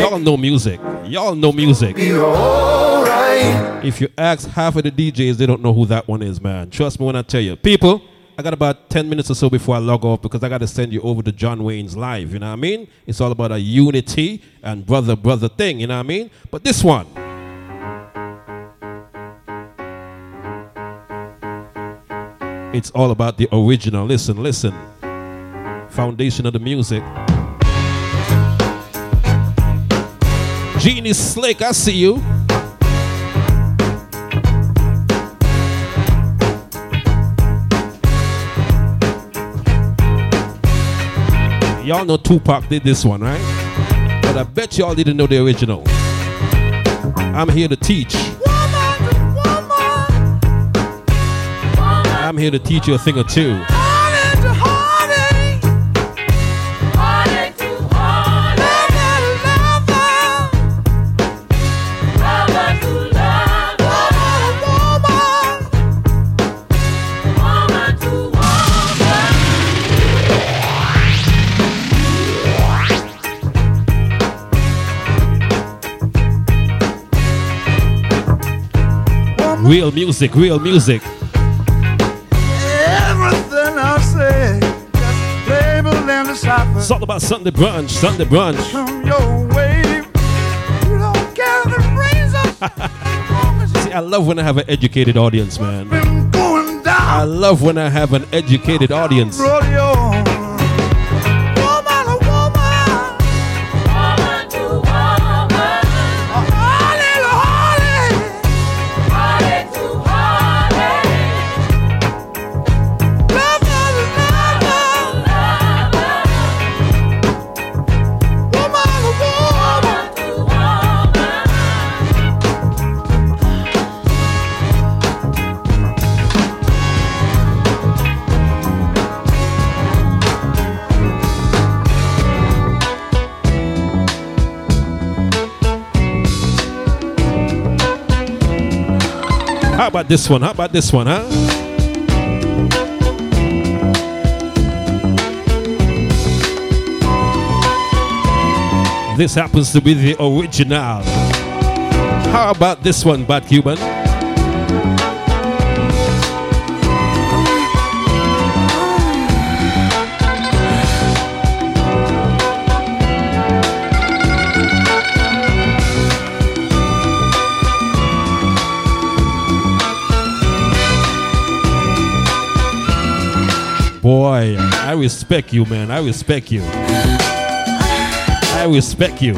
Y'all know music. Y'all know music. If you ask half of the D Js, they don't know who that one is, man. Trust me when I tell you. People, I got about ten minutes or so before I log off because I got to send you over to John Wayne's Live, you know what I mean? It's all about a unity and brother-brother thing, you know what I mean? But this one. It's all about the original. Listen, listen. Foundation of the music. Genie Slick, I see you. Y'all know Tupac did this one, right? But I bet y'all didn't know the original. I'm here to teach. Woman, woman. I'm here to teach you a thing or two. Heartache to heartache. Heartache to heartache. Lover to lover. Lover to real music, real music. Everything I say, just label and decipher. It's all about Sunday brunch, Sunday brunch. Come your way. You don't care the reason. See, I love when I have an educated audience, man. Been going down. I love when I have an educated audience. Rodeo. How about this one? How about this one, huh? This happens to be the original. How about this one, Bad Cuban? Boy, I respect you, man. I respect you. I respect you.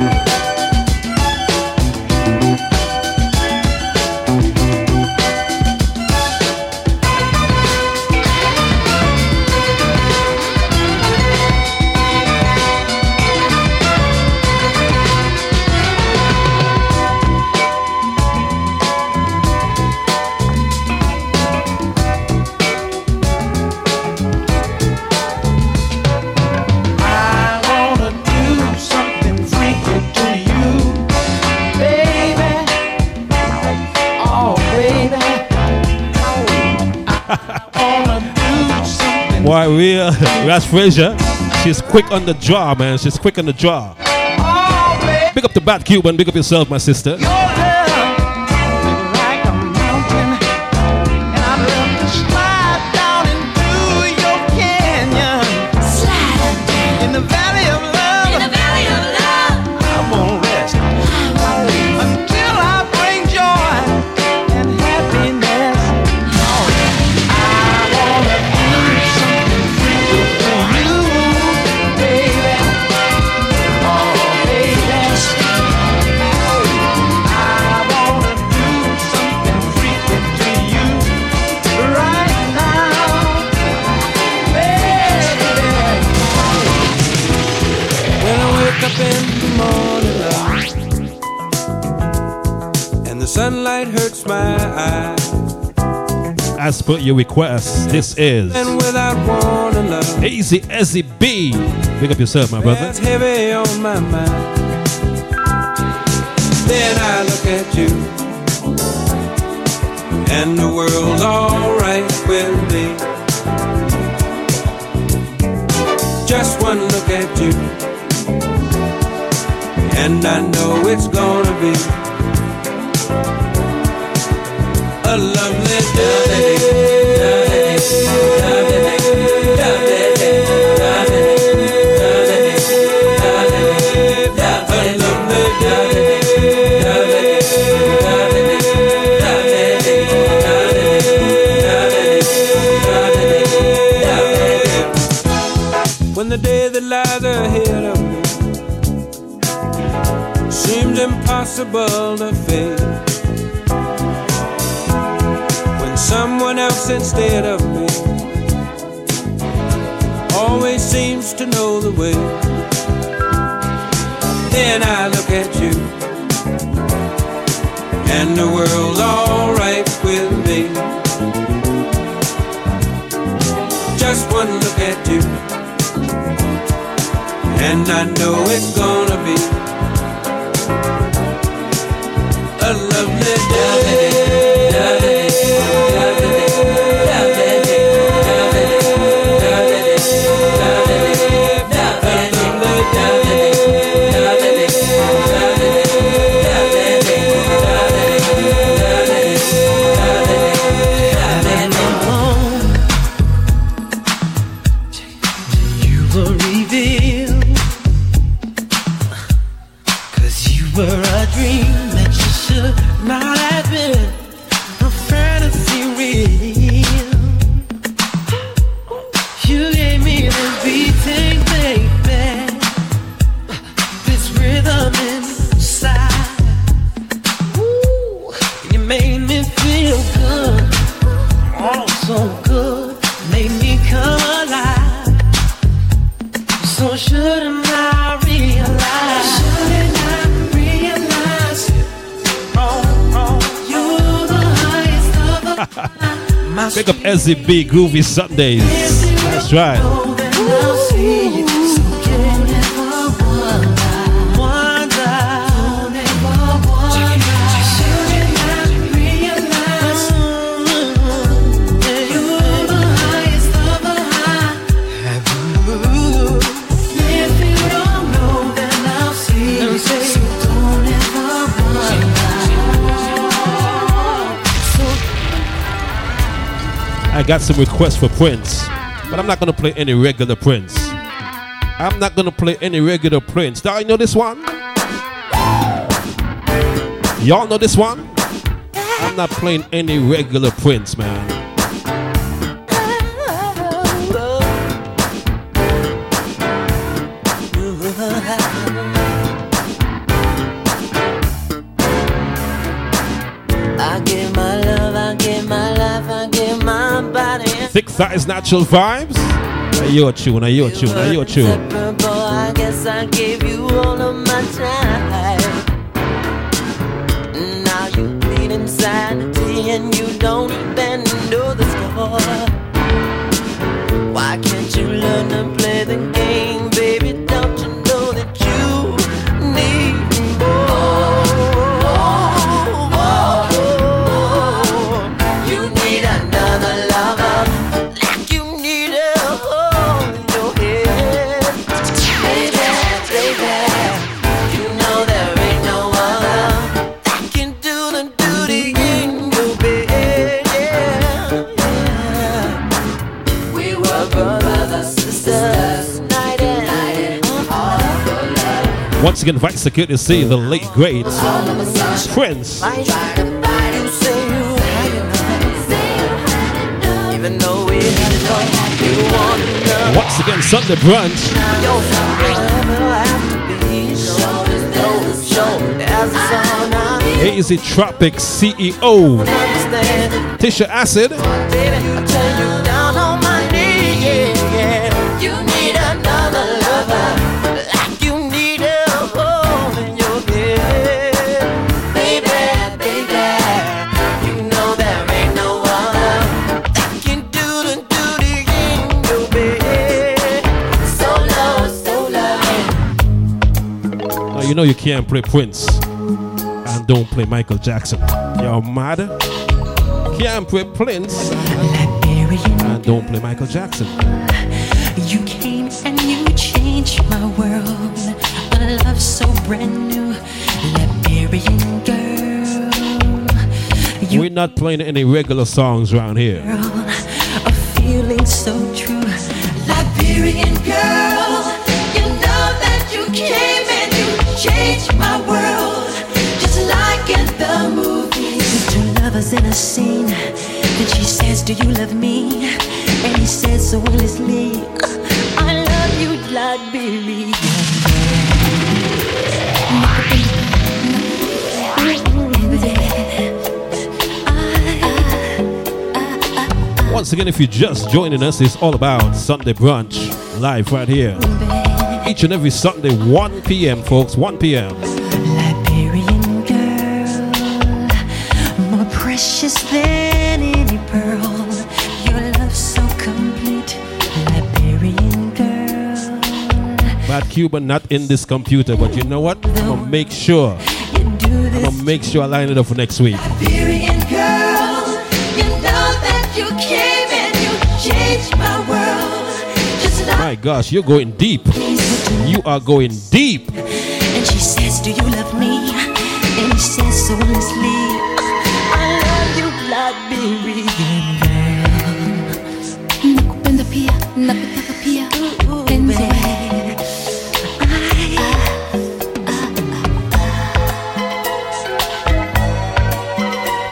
Why we uh, Ras Fraser, she's quick on the draw, man. She's quick on the draw. Oh, big up the Bad Cuban, big up yourself, my sister. Your love is like a mountain, and I'd love to slide down into your canyon. Slide in the valley of love. In the valley of love. I won't rest until I bring joy and happiness. Sunlight hurts my eyes. As per your request, this is and without warning love. Easy Ezzy B. Pick up yourself, my brother. That's heavy on my mind. Then I look at you, and the world's alright with me. Just one look at you, and I know it's gonna be a lovely day. When the day that lies ahead of me seems impossible to face, someone else instead of me always seems to know the way. Then I look at you, and the world's alright with me. just one look at you, and I know it's gonna be a lovely day, lovely day, lovely day. Pick up S Z B Groovy Sundays. That's right. I got some requests for Prince, but I'm not gonna play any regular Prince. I'm not gonna play any regular Prince. Y'all know this one? Y'all know this one? I'm not playing any regular Prince, man. I give my love, I give my love, I give my body. Thick Thighs Natural Vibes. Are you a tune? Are you a tune? Are you a tune? I guess I gave you all of my time. Now you bleed insanity and you don't even know the score. Why can't you learn to play the game, baby? Don't you know that you need more? Once again, Vice Security see the late great Prince. Once again, Sunday Brunch. Easy Tropic C E O Tisha Acid. You know you can't play Prince and don't play Michael Jackson. You're mad. Can't play Prince and don't play Michael Jackson. You came and you changed my world. A love so brand new. Liberian girl. We're not playing any regular songs around here. A feeling so true. Liberian girl. You know that you came. Change my world, just like in the movies. Two lovers in a scene. Then she says, do you love me? And he says, so honestly, I love you like Billy. Once again, if you're just joining us, it's all about Sunday Brunch, live right here. Each and every Sunday, one p.m., folks, one p.m. Liberian girl, more precious than any pearl. Your love so complete. Cuba not in this computer, but you know what? I'm gonna make sure. I'm gonna make sure I line it up for next week. My gosh, you're going deep. You are going deep. And she says, do you love me? And he says so honestly, I love you, Liberian girl. Nakupenda pia, nakutaka pia, penzi.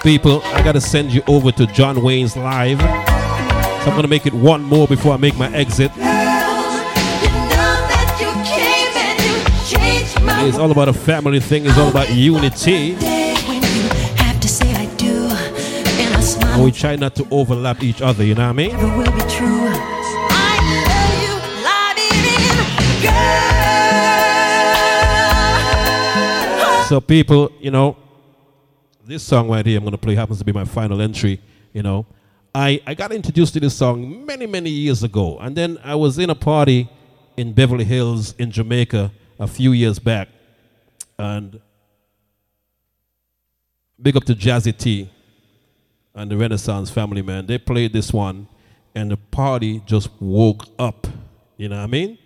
People, I gotta send you over to John Wayne's Live. So I'm gonna make it one more before I make my exit. It's all about a family thing. It's all about unity. And we try not to overlap each other, you know what I mean? So people, you know, this song right here I'm going to play happens to be my final entry, you know. I, I got introduced to this song many, many years ago. And then I was in a party in Beverly Hills in Jamaica a few years back, and big up to Jazzy T and the Renaissance family, man. They played this one and the party just woke up, you know what I mean?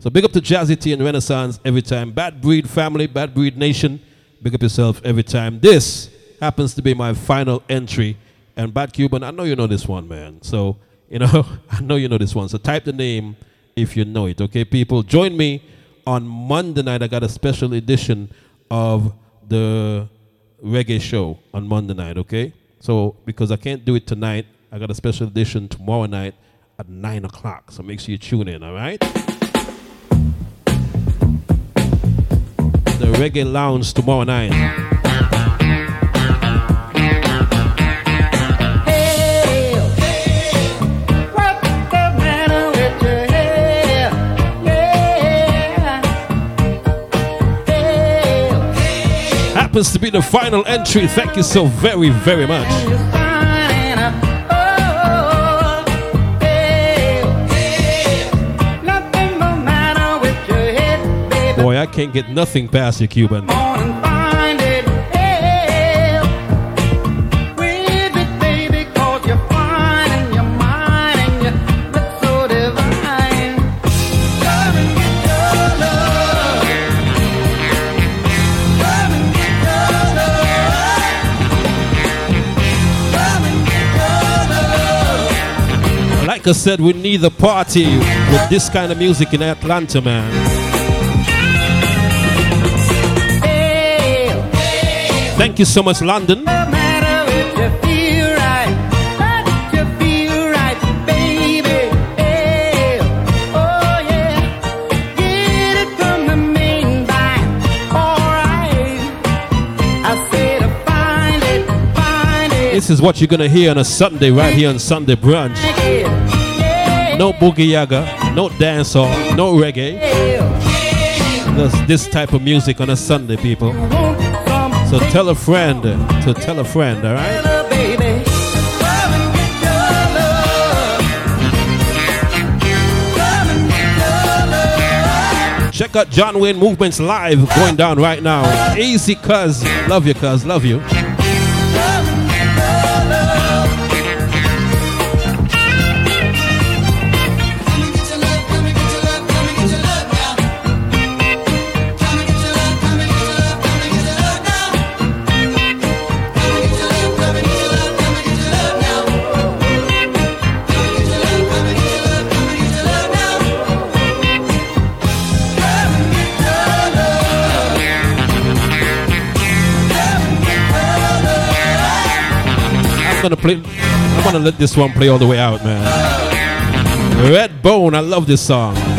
So big up to Jazzy T and Renaissance every time. Bad Breed family, Bad Breed Nation, big up yourself every time. This happens to be my final entry, and Bad Cuban, I know you know this one, man. So, you know, I know you know this one. So type the name if you know it, okay, people? Join me on Monday night. I got a special edition of the reggae show on Monday night, okay? So, because I can't do it tonight, I got a special edition tomorrow night at nine o'clock. So make sure you tune in, all right? The Reggae Lounge tomorrow night. Hey, hey, what's the matter with you? Happens to be the final entry. Thank you so very, very much. Boy, I can't get nothing past you, Cuban. Like I said, we need a party with this kind of music in Atlanta, man. Hey, hey. Thank you so much, London. No matter if you feel right, but you feel right, baby. Hey, oh yeah, get it from the main line. All right, I said to find it, find it. This is what you're gonna hear on a Sunday right here on Sunday Brunch. No boogie yaga, no dancehall, no reggae. Just this type of music on a Sunday, people. So tell a friend to tell a friend, all right? Check out John Wayne Movements Live going down right now. Easy, cuz. Love you, cuz. Love you. Gonna play. I'm gonna let this one play all the way out, man. Red Bone, I love this song.